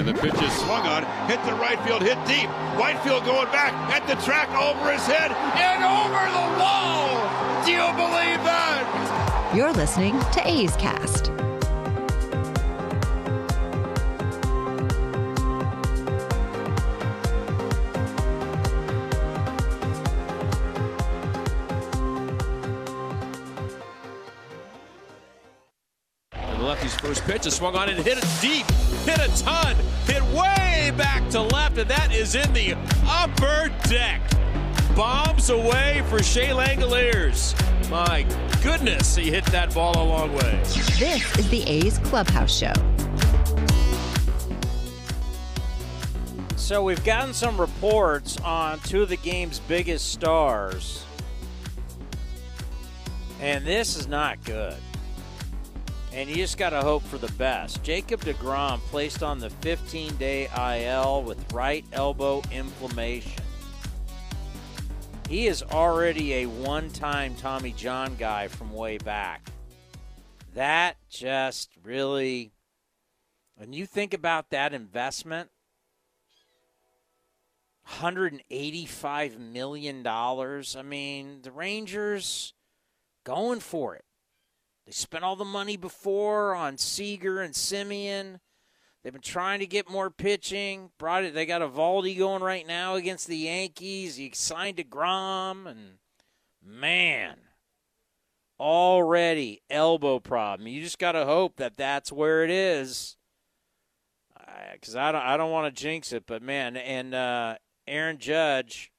The pitch is swung on, hit the right field, hit deep. Whitefield going back at the track, over his head, and over the wall. Do you believe that? You're listening to A's Cast. lefty's first pitch is swung on and hit it deep, hit a ton, hit way back to left, and that is in the upper deck. Bombs away for Shea Langoliers. My goodness, he hit that ball a long way. This is the A's Clubhouse Show. So we've gotten some reports on two of the game's biggest stars. And this is not good. And you just got to hope for the best. Jacob DeGrom placed on the fifteen-day I L with right elbow inflammation. He is already a one-time Tommy John guy from way back. That just really, when you think about that investment, one hundred eighty-five million dollars. I mean, the Rangers going for it. They spent all the money before on Seager and Simeon. They've been trying to get more pitching. Brought it. They got a Valdi going right now against the Yankees. He signed DeGrom, and man, already elbow problem. You just got to hope that that's where it is, because I, I don't. I don't want to jinx it, but man, and uh, Aaron Judge,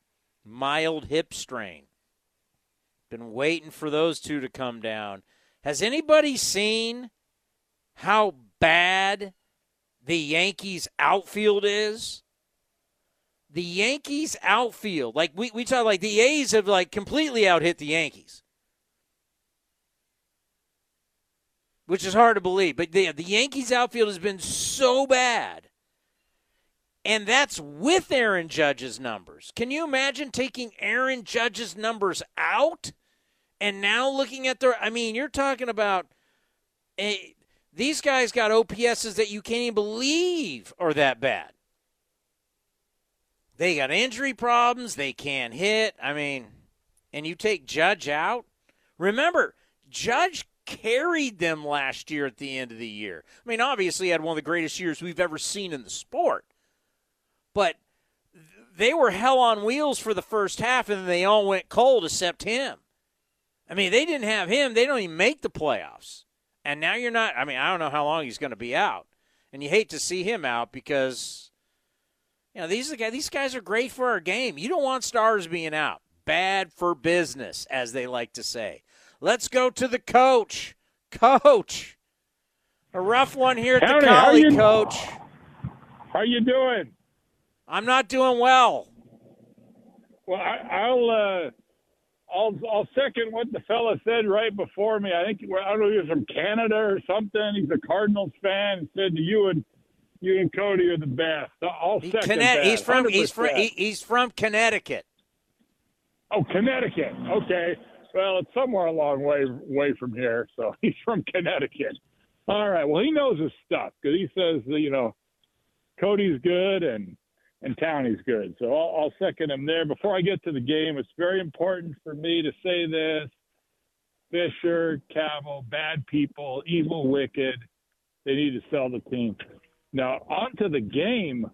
mild hip strain. Been waiting for those two to come down. Has anybody seen how bad the Yankees outfield is? The Yankees outfield, like we, we talk like the A's have like completely out-hit the Yankees, which is hard to believe. But the, the Yankees outfield has been so bad, and that's with Aaron Judge's numbers. Can you imagine taking Aaron Judge's numbers out? And now looking at their, I mean, you're talking about a, these guys got O P S's that you can't even believe are that bad. They got injury problems. They can't hit. I mean, and you take Judge out. Remember, Judge carried them last year at the end of the year. I mean, obviously he had one of the greatest years we've ever seen in the sport. But they were hell on wheels for the first half, and then they all went cold except him. I mean, they didn't have him. They don't even make the playoffs. And now you're not – I mean, I don't know how long he's going to be out. And you hate to see him out because, you know, these, guys, these guys are great for our game. You don't want stars being out. Bad for business, as they like to say. Let's go to the coach. Coach. A rough one here at County, the Collie, how you, Coach. How you doing? I'm not doing well. Well, I, I'll uh... – I'll, I'll second what the fella said right before me. I think I don't know if he was from Canada or something. He's a Cardinals fan. He said you and you and Cody are the best. I'll second Conne- that. He's from one hundred percent. he's from he's from Connecticut. Oh, Connecticut. Okay. Well, it's somewhere a long way way from here. So he's from Connecticut. All right. Well, he knows his stuff because he says that, you know, Cody's good and. And Townie's good, so I'll, I'll second him there. Before I get to the game, it's very important for me to say this. Fisher, Cavill, bad people, evil, wicked. They need to sell the team. Now, on to the game.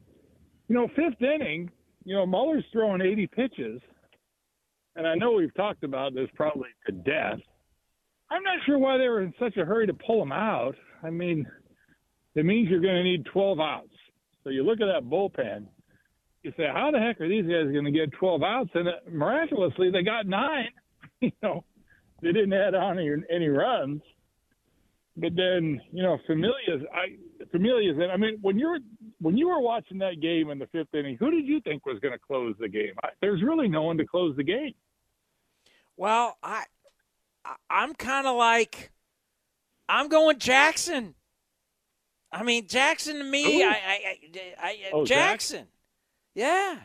You know, fifth inning, you know, Muller's throwing eighty pitches. And I know we've talked about this probably to death. I'm not sure why they were in such a hurry to pull him out. I mean, it means you're going to need twelve outs. So you look at that bullpen. You say, how the heck are these guys going to get twelve outs? And miraculously, they got nine. You know, they didn't add on any, any runs. But then, you know, Familia's. I Familia's. I mean, when you were when you were watching that game in the fifth inning, who did you think was going to close the game? I, there's really no one to close the game. Well, I, I'm kind of like, I'm going Jackson. I mean, Jackson to me. Ooh. I, I, I, I oh, Jackson. Zach? Yeah,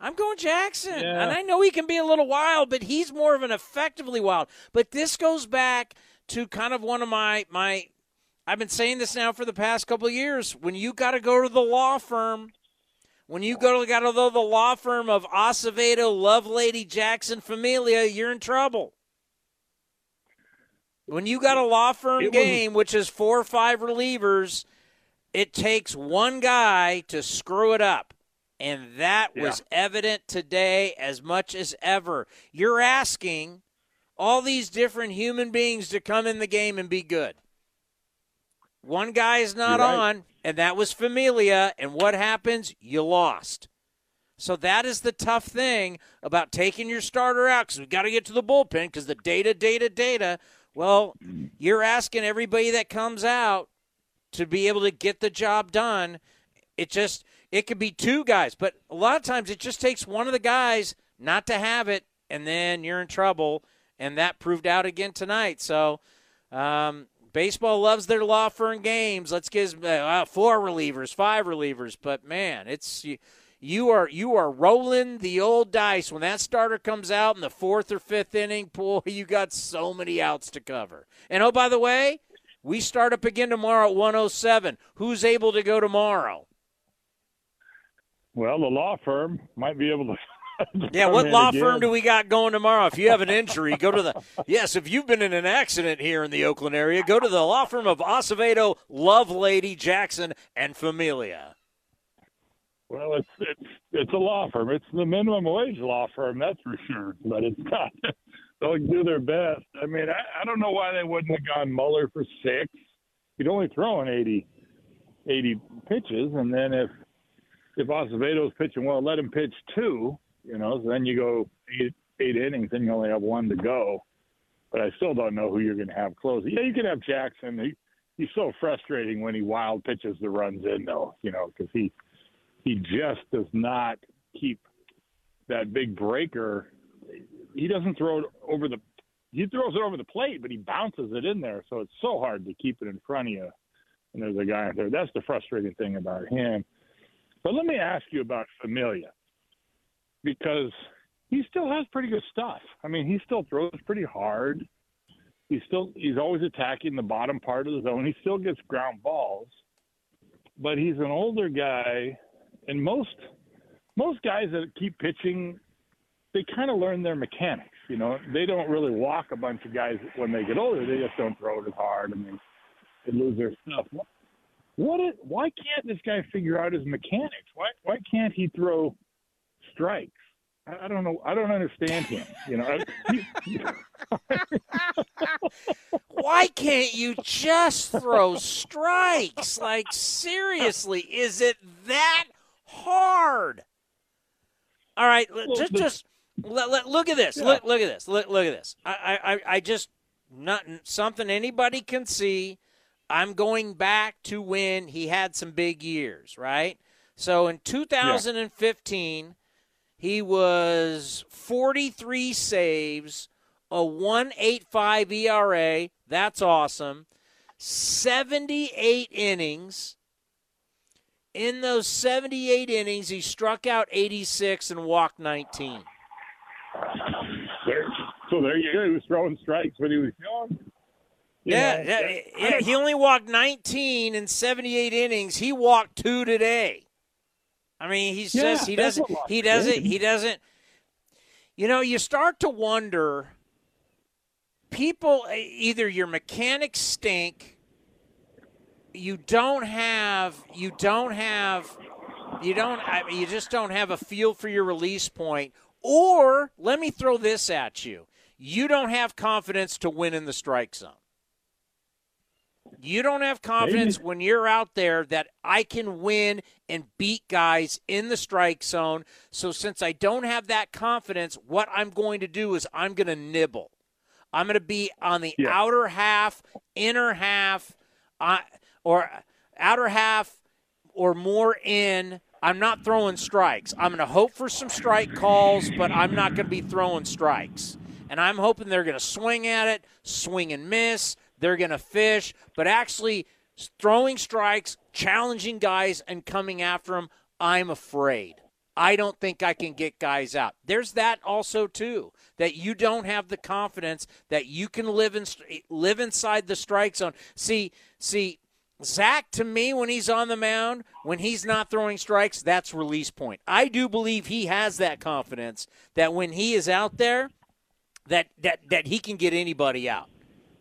I'm going Jackson. Yeah. And I know he can be a little wild, but he's more of an effectively wild. But this goes back to kind of one of my, my – I've been saying this now for the past couple of years. When you got to go to the law firm, when you go to, got to go to the law firm of Acevedo, Lovelady, Jackson, Familia, you're in trouble. When you got a law firm was- game, which is four or five relievers, it takes one guy to screw it up. And that was yeah. evident today as much as ever. You're asking all these different human beings to come in the game and be good. One guy is not right. on, and that was Familia, and what happens? You lost. So that is the tough thing about taking your starter out, because we've got to get to the bullpen, because the data, data, data. Well, you're asking everybody that comes out to be able to get the job done. It just it could be two guys, but a lot of times it just takes one of the guys not to have it, and then you're in trouble, and that proved out again tonight. So um, baseball loves their law firm games. Let's give uh, four relievers, five relievers, but, man, it's you, you are you are rolling the old dice. When that starter comes out in the fourth or fifth inning, boy, you got so many outs to cover. And, oh, by the way, we start up again tomorrow at one oh seven. Who's able to go tomorrow? Well, the law firm might be able to. Yeah, what law again. firm do we got going tomorrow? If you have an injury, go to the – yes, if you've been in an accident here in the Oakland area, go to the law firm of Acevedo, Lovelady, Jackson, and Familia. Well, it's it's it's a law firm. It's the minimum wage law firm, that's for sure, but it's not. They'll do their best. I mean, I, I don't know why they wouldn't have gone Muller for six. You'd only throw in eighty, eighty pitches, and then if, if Acevedo's pitching well, let him pitch two. You know, so then you go eight, eight innings, and you only have one to go. But I still don't know who you're going to have closing. Yeah, you can have Jackson. He, he's so frustrating when he wild pitches the runs in, though, you know, because he, he just does not keep that big breaker. He doesn't throw it over the – he throws it over the plate, but he bounces it in there, so it's so hard to keep it in front of you. And there's a guy out there. That's the frustrating thing about him. But let me ask you about Familia, because he still has pretty good stuff. I mean, he still throws pretty hard. He's still he's always attacking the bottom part of the zone. He still gets ground balls, but he's an older guy, and most most guys that keep pitching, they kind of learn their mechanics. You know, they don't really walk a bunch of guys when they get older. They just don't throw it as hard, and they, they lose their stuff. What? what is, why can't this guy figure out his mechanics? Why why can't he throw strikes? I don't know. I don't understand him. You know. Why can't you just throw strikes? Like, seriously, is it that hard? All right, just just look at this. Look look at this. Look look at this. I I I just not something anybody can see. I'm going back to when he had some big years, right? So in two thousand fifteen. Yeah. He was forty-three saves, a one point eight five E R A. That's awesome. seventy-eight innings. In those seventy-eight innings, he struck out eighty-six and walked nineteen. There, so there you go. He was throwing strikes when he was young. You yeah, know, yeah, yeah. He only walked nineteen in seventy-eight innings. He walked two today. I mean, he says yeah, he doesn't, he doesn't, he doesn't, you know, you start to wonder, people, either your mechanics stink, you don't have, you don't have, you don't, I mean, you just don't have a feel for your release point, or let me throw this at you. You don't have confidence to win in the strike zone. You don't have confidence Maybe. when you're out there that I can win and beat guys in the strike zone. So since I don't have that confidence, what I'm going to do is I'm going to nibble. I'm going to be on the yeah. outer half, inner half, uh, or outer half or more in. I'm not throwing strikes. I'm going to hope for some strike calls, but I'm not going to be throwing strikes. And I'm hoping they're going to swing at it, swing and miss. They're going to fish, but actually throwing strikes, challenging guys, and coming after them, I'm afraid. I don't think I can get guys out. There's that also, too, that you don't have the confidence that you can live in, live inside the strike zone. See, see, Zach, to me, when he's on the mound, when he's not throwing strikes, that's release point. I do believe he has that confidence that when he is out there, that that, that he can get anybody out.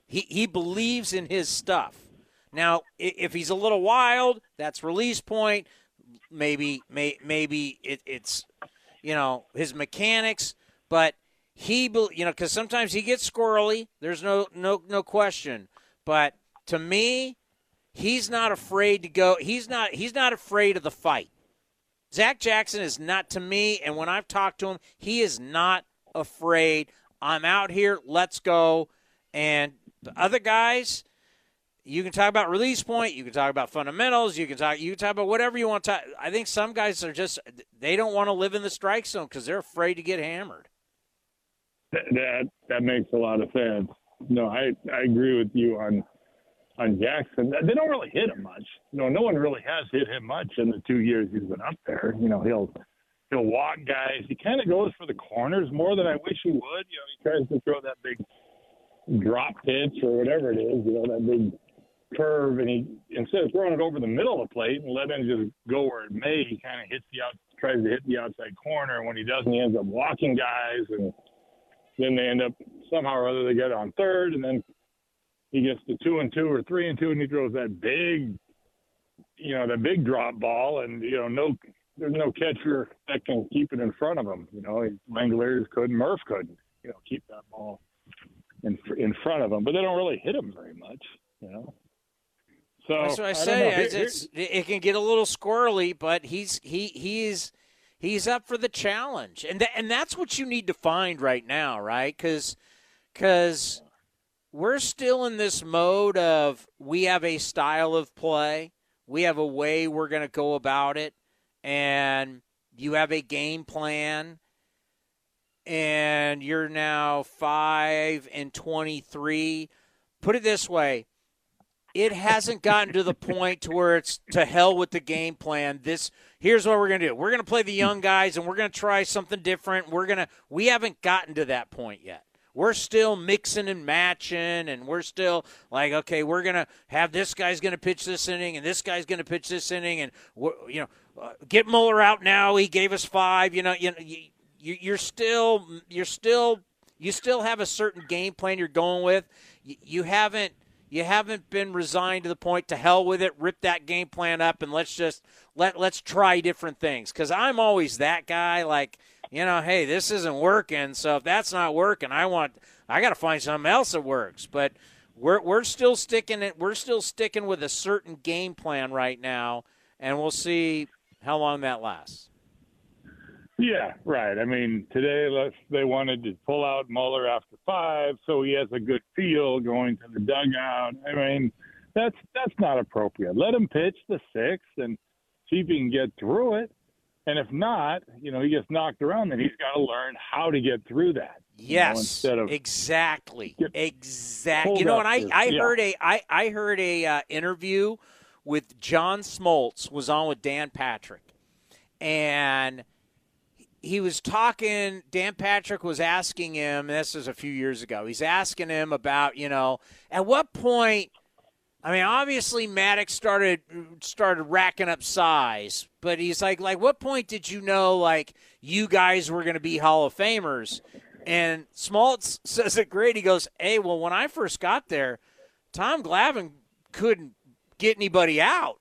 He he believes in his stuff. Now, if he's a little wild, that's release point. Maybe may, maybe it, it's, you know, his mechanics. But he, you know, because sometimes he gets squirrely. There's no no no question. But to me, He's not afraid to go. He's not he's not afraid of the fight. Zach Jackson is not, to me, and when I've talked to him, he is not afraid. I'm out here. Let's go. And the other guys, you can talk about release point. You can talk about fundamentals. You can talk you can talk about whatever you want to talk. I think some guys are just, they don't want to live in the strike zone because they're afraid to get hammered. That, that that makes a lot of sense. No, I, I agree with you on on Jackson. They don't really hit him much. You know, no one really has hit him much in the two years he's been up there. You know, he'll he'll walk guys. He kind of goes for the corners more than I wish he would. You know, he tries to throw that big drop pitch or whatever it is. You know, that big curve, and he instead of throwing it over the middle of the plate and letting it just go where it may, he kind of hits the out, tries to hit the outside corner. And when he doesn't, he ends up walking guys and. Then they end up somehow or other they get on third, and then he gets to two and two or three and two, and he throws that big, you know, that big drop ball, and you know, no, there's no catcher that can keep it in front of him. You know, Langoliers couldn't, Murph couldn't, you know, keep that ball in in front of him, but they don't really hit him very much, you know. So that's what I, I say. Here, here, it's, it can get a little squirrely, but he's he he's. He's up for the challenge, and th- and that's what you need to find right now, right? Because because we're still in this mode of we have a style of play, we have a way we're going to go about it, and you have a game plan, and you're now five and twenty-three. Put it this way. It hasn't gotten to the point to where it's to hell with the game plan. This here's what we're going to do. We're going to play the young guys, and we're going to try something different. We're going to we haven't gotten to that point yet. We're still mixing and matching, and we're still like, okay, we're going to have this guy's going to pitch this inning, and this guy's going to pitch this inning, and we're, you know, uh, get Muller out now. He gave us five. You know, you, you you're still you're still you still have a certain game plan you're going with. You, you haven't. You haven't been resigned to the point to hell with it, rip that game plan up, and let's just let let's try different things. Because I'm always that guy, like, you know, hey, this isn't working, so if that's not working, I want I got to find something else that works. But we're we're still sticking it. We're still sticking with a certain game plan right now, and we'll see how long that lasts. Yeah, right. I mean, today they wanted to pull out Muller after five, so he has a good feel going to the dugout. I mean, that's that's not appropriate. Let him pitch the sixth and see if he can get through it. And if not, you know, he gets knocked around, then he's got to learn how to get through that. Yes, you know, instead of exactly, exactly. You know, and I, I, yeah. heard a, I, I heard a uh, interview with John Smoltz was on with Dan Patrick, and he was talking, Dan Patrick was asking him, this was a few years ago, he's asking him about, you know, at what point, I mean, obviously Maddox started started racking up size, but he's like, like, what point did you know, like, you guys were going to be Hall of Famers? And Smoltz says it great. He goes, hey, well, when I first got there, Tom Glavine couldn't get anybody out.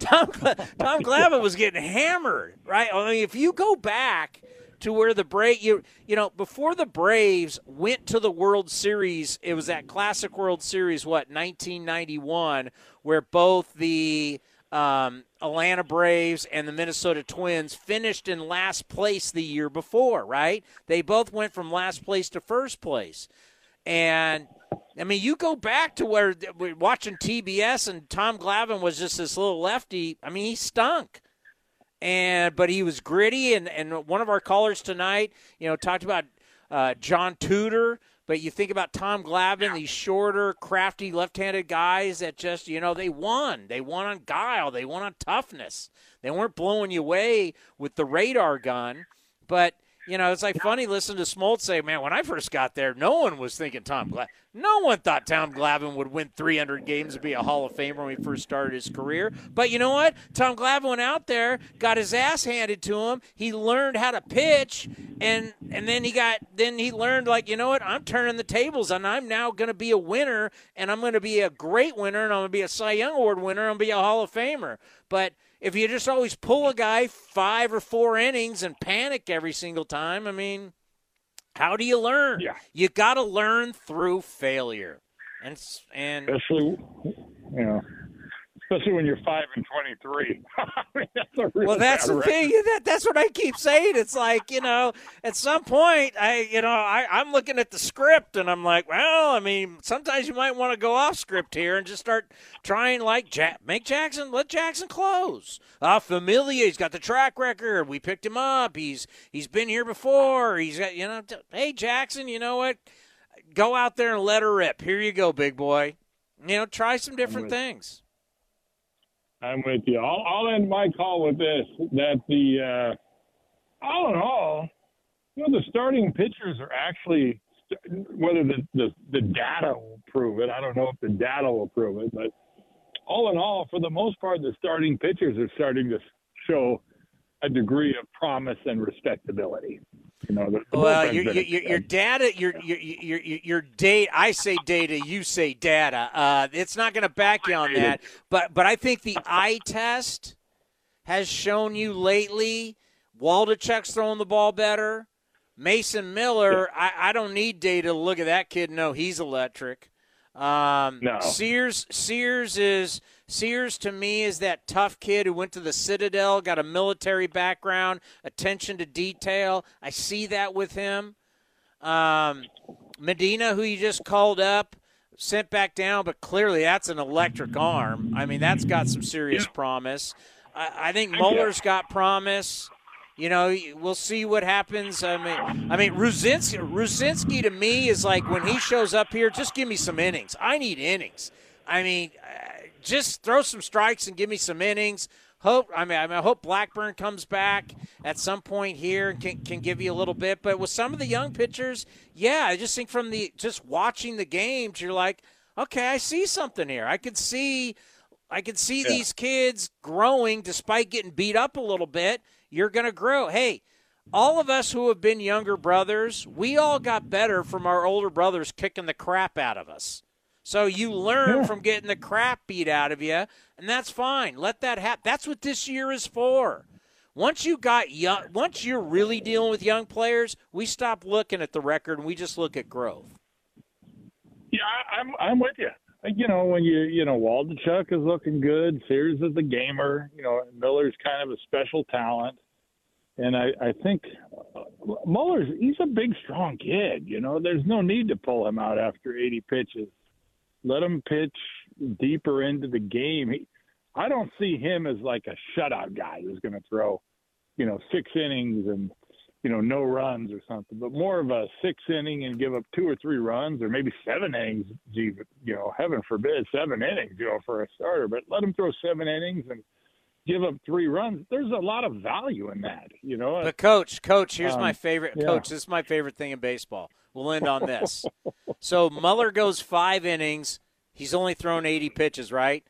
Tom Tom Glavine was getting hammered, right? I mean, if you go back to where the Bra- you you know, before the Braves went to the World Series, it was that classic World Series, what, nineteen ninety-one, where both the um, Atlanta Braves and the Minnesota Twins finished in last place the year before, right? They both went from last place to first place. And I mean, you go back to where we're watching T B S, and Tom Glavine was just this little lefty. I mean, he stunk, and but he was gritty. And, and one of our callers tonight, you know, talked about uh, John Tudor. But you think about Tom Glavine, these shorter, crafty, left-handed guys that just, you know, they won. They won on guile. They won on toughness. They weren't blowing you away with the radar gun, but – you know, it's like funny listening to Smoltz say, man, when I first got there, no one was thinking Tom Glavine. No one thought Tom Glavine would win three hundred games and be a Hall of Famer when he first started his career. But you know what? Tom Glavine went out there, got his ass handed to him. He learned how to pitch, and and then he got then he learned, like, you know what? I'm turning the tables, and I'm now going to be a winner, and I'm going to be a great winner, and I'm going to be a Cy Young Award winner, and I'm going to be a Hall of Famer. But if you just always pull a guy five or four innings and panic every single time, I mean, how do you learn? Yeah. You got to learn through failure. And, and especially you know, especially when you're five and twenty-three. I mean, that's a real well, that's the record. thing. That, that's what I keep saying. It's like, you know, at some point, I, you know, I, I'm looking at the script and I'm like, well, I mean, sometimes you might want to go off script here and just start trying, like, ja- make Jackson, let Jackson close. Uh, Familia, he's got the track record. We picked him up. He's he's been here before. He's got, you know, t- hey, Jackson, you know what? Go out there and let her rip. Here you go, big boy. You know, try some different I'm things. I'm with you. I'll, I'll end my call with this, that the uh, all in all, you know, the starting pitchers are actually, whether the, the, the data will prove it, I don't know if the data will prove it, but all in all, for the most part, the starting pitchers are starting to show a degree of promise and respectability. You know, the, the well, your, your, your data, your, your, your, your, your data, I say data, you say data. Uh, it's not going to back you on that. But but I think the eye test has shown you lately, Waldichuk's throwing the ball better. Mason Miller, yeah. I, I don't need data to look at that kid. No, he's electric. Um, no. Sears, Sears is – Sears, to me, is that tough kid who went to the Citadel, got a military background, attention to detail. I see that with him. Um, Medina, who you just called up, sent back down, but clearly that's an electric arm. I mean, that's got some serious yeah. promise. I, I think Muller's got promise. You know, we'll see what happens. I mean, I mean, Ruzinski, Ruzinski to me is like, when he shows up here, just give me some innings. I need innings. I mean, just throw some strikes and give me some innings. Hope I mean, I mean, I hope Blackburn comes back at some point here and can, can give you a little bit. But with some of the young pitchers, yeah, I just think from the just watching the games, you're like, okay, I see something here. I could see, I could see yeah. these kids growing despite getting beat up a little bit. You're gonna grow. Hey, all of us who have been younger brothers, we all got better from our older brothers kicking the crap out of us. So you learn from getting the crap beat out of you, and that's fine. Let that happen. That's what this year is for. Once you got young, once you're really dealing with young players, we stop looking at the record and we just look at growth. Yeah, I'm I'm with you. You know, when you you know Waldichuk is looking good, Sears is the gamer. You know, Miller's kind of a special talent, and I I think Muller's he's a big, strong kid. You know, there's no need to pull him out after eighty pitches. Let him pitch deeper into the game. He, I don't see him as like a shutout guy who's going to throw, you know, six innings and, you know, no runs or something, but more of a six inning and give up two or three runs or maybe seven innings, you know, heaven forbid, seven innings, you know, for a starter. But let him throw seven innings and give up three runs. There's a lot of value in that, you know. But, Coach, Coach, here's um, my favorite. Yeah. Coach, this is my favorite thing in baseball. We'll end on this. So Muller goes five innings. He's only thrown eighty pitches, right?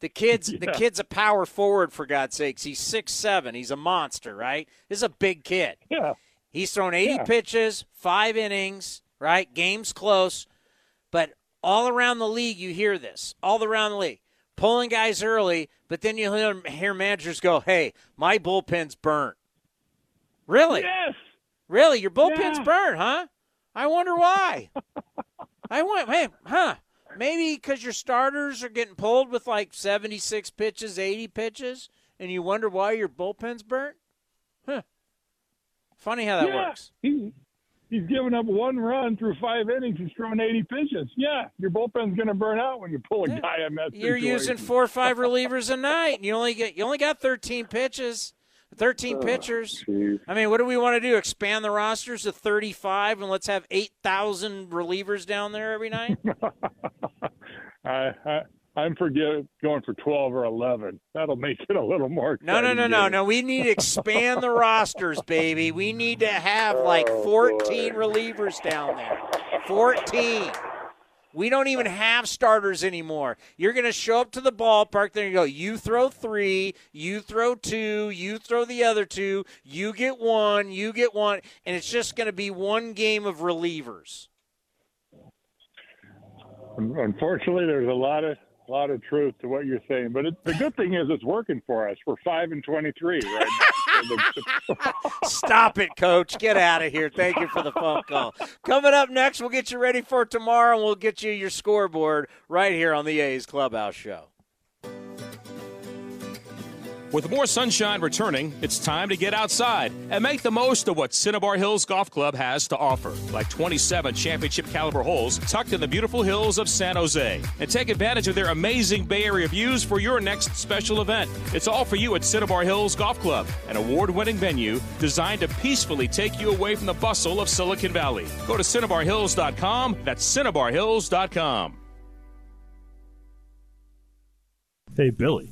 The kid's yeah. the kid's a power forward, for God's sakes. He's six seven. He's a monster, right? This is a big kid. Yeah. He's thrown eighty yeah. pitches, five innings, right? Game's close. But all around the league, you hear this. All around the league. Pulling guys early, but then you hear, hear managers go, hey, my bullpen's burnt. Really? Yes. Really? Your bullpen's yeah. burnt, huh? I wonder why. I went, hey, huh, maybe because your starters are getting pulled with like seventy-six pitches, eighty pitches, and you wonder why your bullpen's burnt? Huh. Funny how that yeah. works. He, he's given up one run through five innings. He's thrown eighty pitches. Yeah, your bullpen's going to burn out when you pull a yeah. guy in that situation. You're using four or five relievers a night, and you only get you only got thirteen pitches. thirteen oh, pitchers. Geez. I mean, what do we want to do? Expand the rosters to thirty-five and let's have eight thousand relievers down there every night? I, I, I'm for going for twelve or eleven. That'll make it a little more exciting. No, no, no, no, no. We need to expand the rosters, baby. We need to have like fourteen oh, relievers down there. fourteen. We don't even have starters anymore. You're going to show up to the ballpark, there you go, you throw three, you throw two, you throw the other two, you get one, you get one, and it's just going to be one game of relievers. Unfortunately, there's a lot of a lot of truth to what you're saying, but it, the good thing is it's working for us. We're five and twenty-three right now. Stop it, Coach. Get out of here. Thank you for the phone call. Coming up next, we'll get you ready for tomorrow, and we'll get you your scoreboard right here on the A's Clubhouse Show. With more sunshine returning, it's time to get outside and make the most of what Cinnabar Hills Golf Club has to offer, like twenty-seven championship-caliber holes tucked in the beautiful hills of San Jose. And take advantage of their amazing Bay Area views for your next special event. It's all for you at Cinnabar Hills Golf Club, an award-winning venue designed to peacefully take you away from the bustle of Silicon Valley. Go to Cinnabar Hills dot com. That's Cinnabar Hills dot com. Hey, Billy,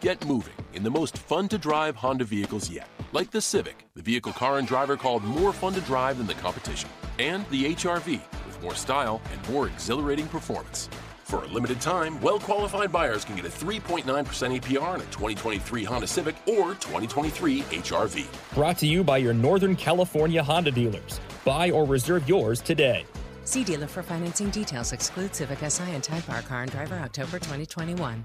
Get moving in the most fun-to-drive Honda vehicles yet, like the Civic, the vehicle car and driver called more fun to drive than the competition, and the H R V with more style and more exhilarating performance. For a limited time, well-qualified buyers can get a three point nine percent A P R on a twenty twenty-three Honda Civic or twenty twenty-three H R V. Brought to you by your Northern California Honda dealers. Buy or reserve yours today. See dealer for financing details. Exclude Civic S I and Type R car and driver October twenty twenty-one.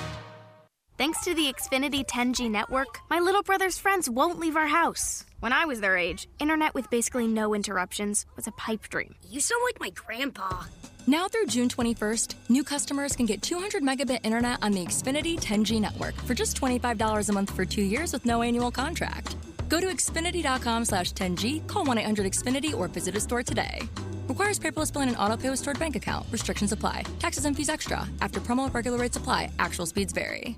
Thanks to the Xfinity ten G network, my little brother's friends won't leave our house. When I was their age, internet with basically no interruptions was a pipe dream. You sound like my grandpa. Now through June twenty-first, new customers can get two hundred megabit internet on the Xfinity ten G network for just twenty-five dollars a month for two years with no annual contract. Go to Xfinity dot com slash ten G, call one eight hundred X Finity or visit a store today. Requires paperless billing and auto-pay with stored bank account. Restrictions apply. Taxes and fees extra. After promo, regular rates apply. Actual speeds vary.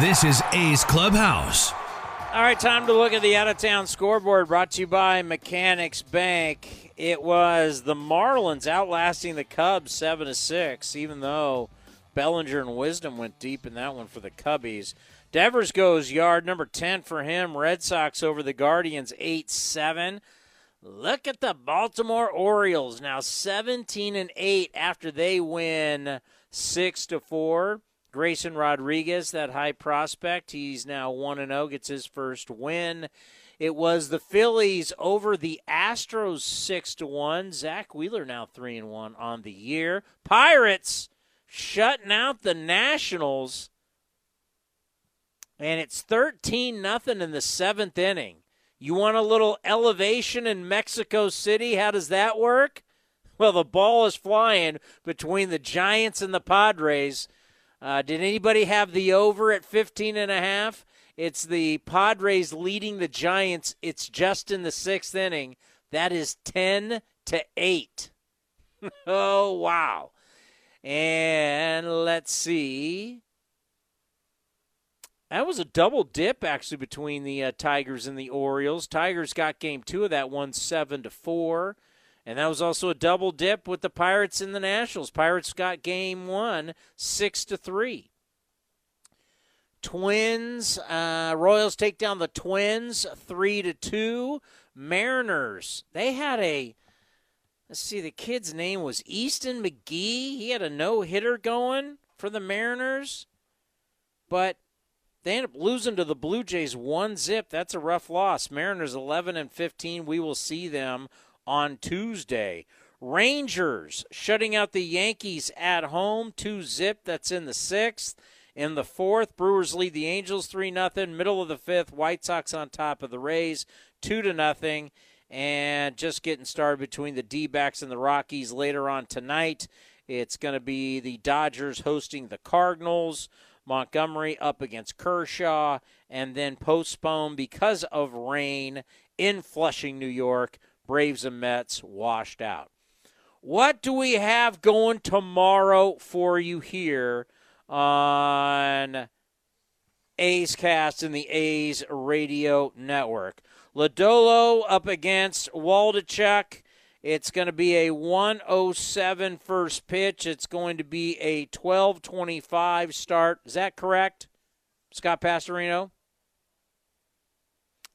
This is A's Clubhouse. All right, time to look at the out-of-town scoreboard brought to you by Mechanics Bank. It was the Marlins outlasting the Cubs seven to six, even though Bellinger and Wisdom went deep in that one for the Cubbies. Devers goes yard, number ten for him. Red Sox over the Guardians eight seven. Look at the Baltimore Orioles, now seventeen and eight after they win six to four. Grayson Rodriguez, that high prospect, he's now one and oh, gets his first win. It was the Phillies over the Astros six to one. Zach Wheeler now three and one on the year. Pirates shutting out the Nationals, and it's thirteen nothing in the seventh inning. You want a little elevation in Mexico City? How does that work? Well, the ball is flying between the Giants and the Padres. Uh, did anybody have the over at fifteen and a half? It's the Padres leading the Giants. It's just in the sixth inning. That is ten to eight. Oh, wow. And let's see. That was a double dip, actually, between the uh, Tigers and the Orioles. Tigers got game two of that one, seven to four. And that was also a double dip with the Pirates and the Nationals. Pirates got game one, six to three. Twins, uh, Royals take down the Twins, three to two. Mariners, they had a, let's see, the kid's name was Easton McGee. He had a no-hitter going for the Mariners. But they end up losing to the Blue Jays one zip. That's a rough loss. Mariners eleven and fifteen. We will see them on Tuesday. Rangers shutting out the Yankees at home, two zip. That's in the sixth. In the fourth, Brewers lead the Angels three nothing. Middle of the fifth, White Sox on top of the Rays, two to nothing. And just getting started between the D-backs and the Rockies later on tonight. It's going to be the Dodgers hosting the Cardinals, Montgomery up against Kershaw, and then postponed because of rain in Flushing, New York. Braves and Mets washed out. What do we have going tomorrow for you here on A's Cast and the A's Radio Network? Lodolo up against Waldichuk. It's going to be a one oh seven first pitch. It's going to be a twelve twenty-five start. Is that correct, Scott Pastorino?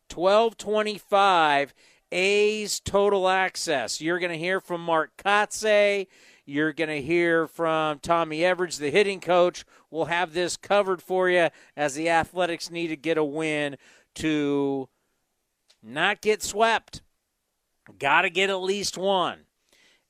twelve twenty-five. A's Total Access. You're going to hear from Mark Kotsay. You're going to hear from Tommy Everidge, the hitting coach. We'll have this covered for you as the Athletics need to get a win to not get swept. Got to get at least one.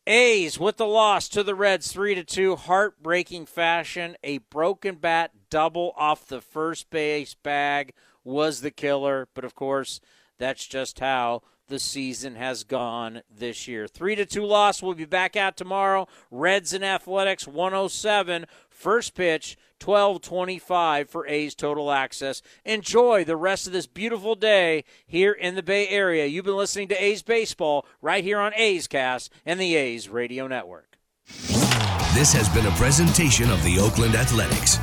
A's with the loss to the Reds three to two, heartbreaking fashion. A broken bat double off the first base bag was the killer. But, of course, that's just how the season has gone this year. three to two loss. We'll be back out tomorrow. Reds and Athletics, one oh seven. First pitch, twelve twenty-five for A's Total Access. Enjoy the rest of this beautiful day here in the Bay Area. You've been listening to A's Baseball right here on A's Cast and the A's Radio Network. This has been a presentation of the Oakland Athletics.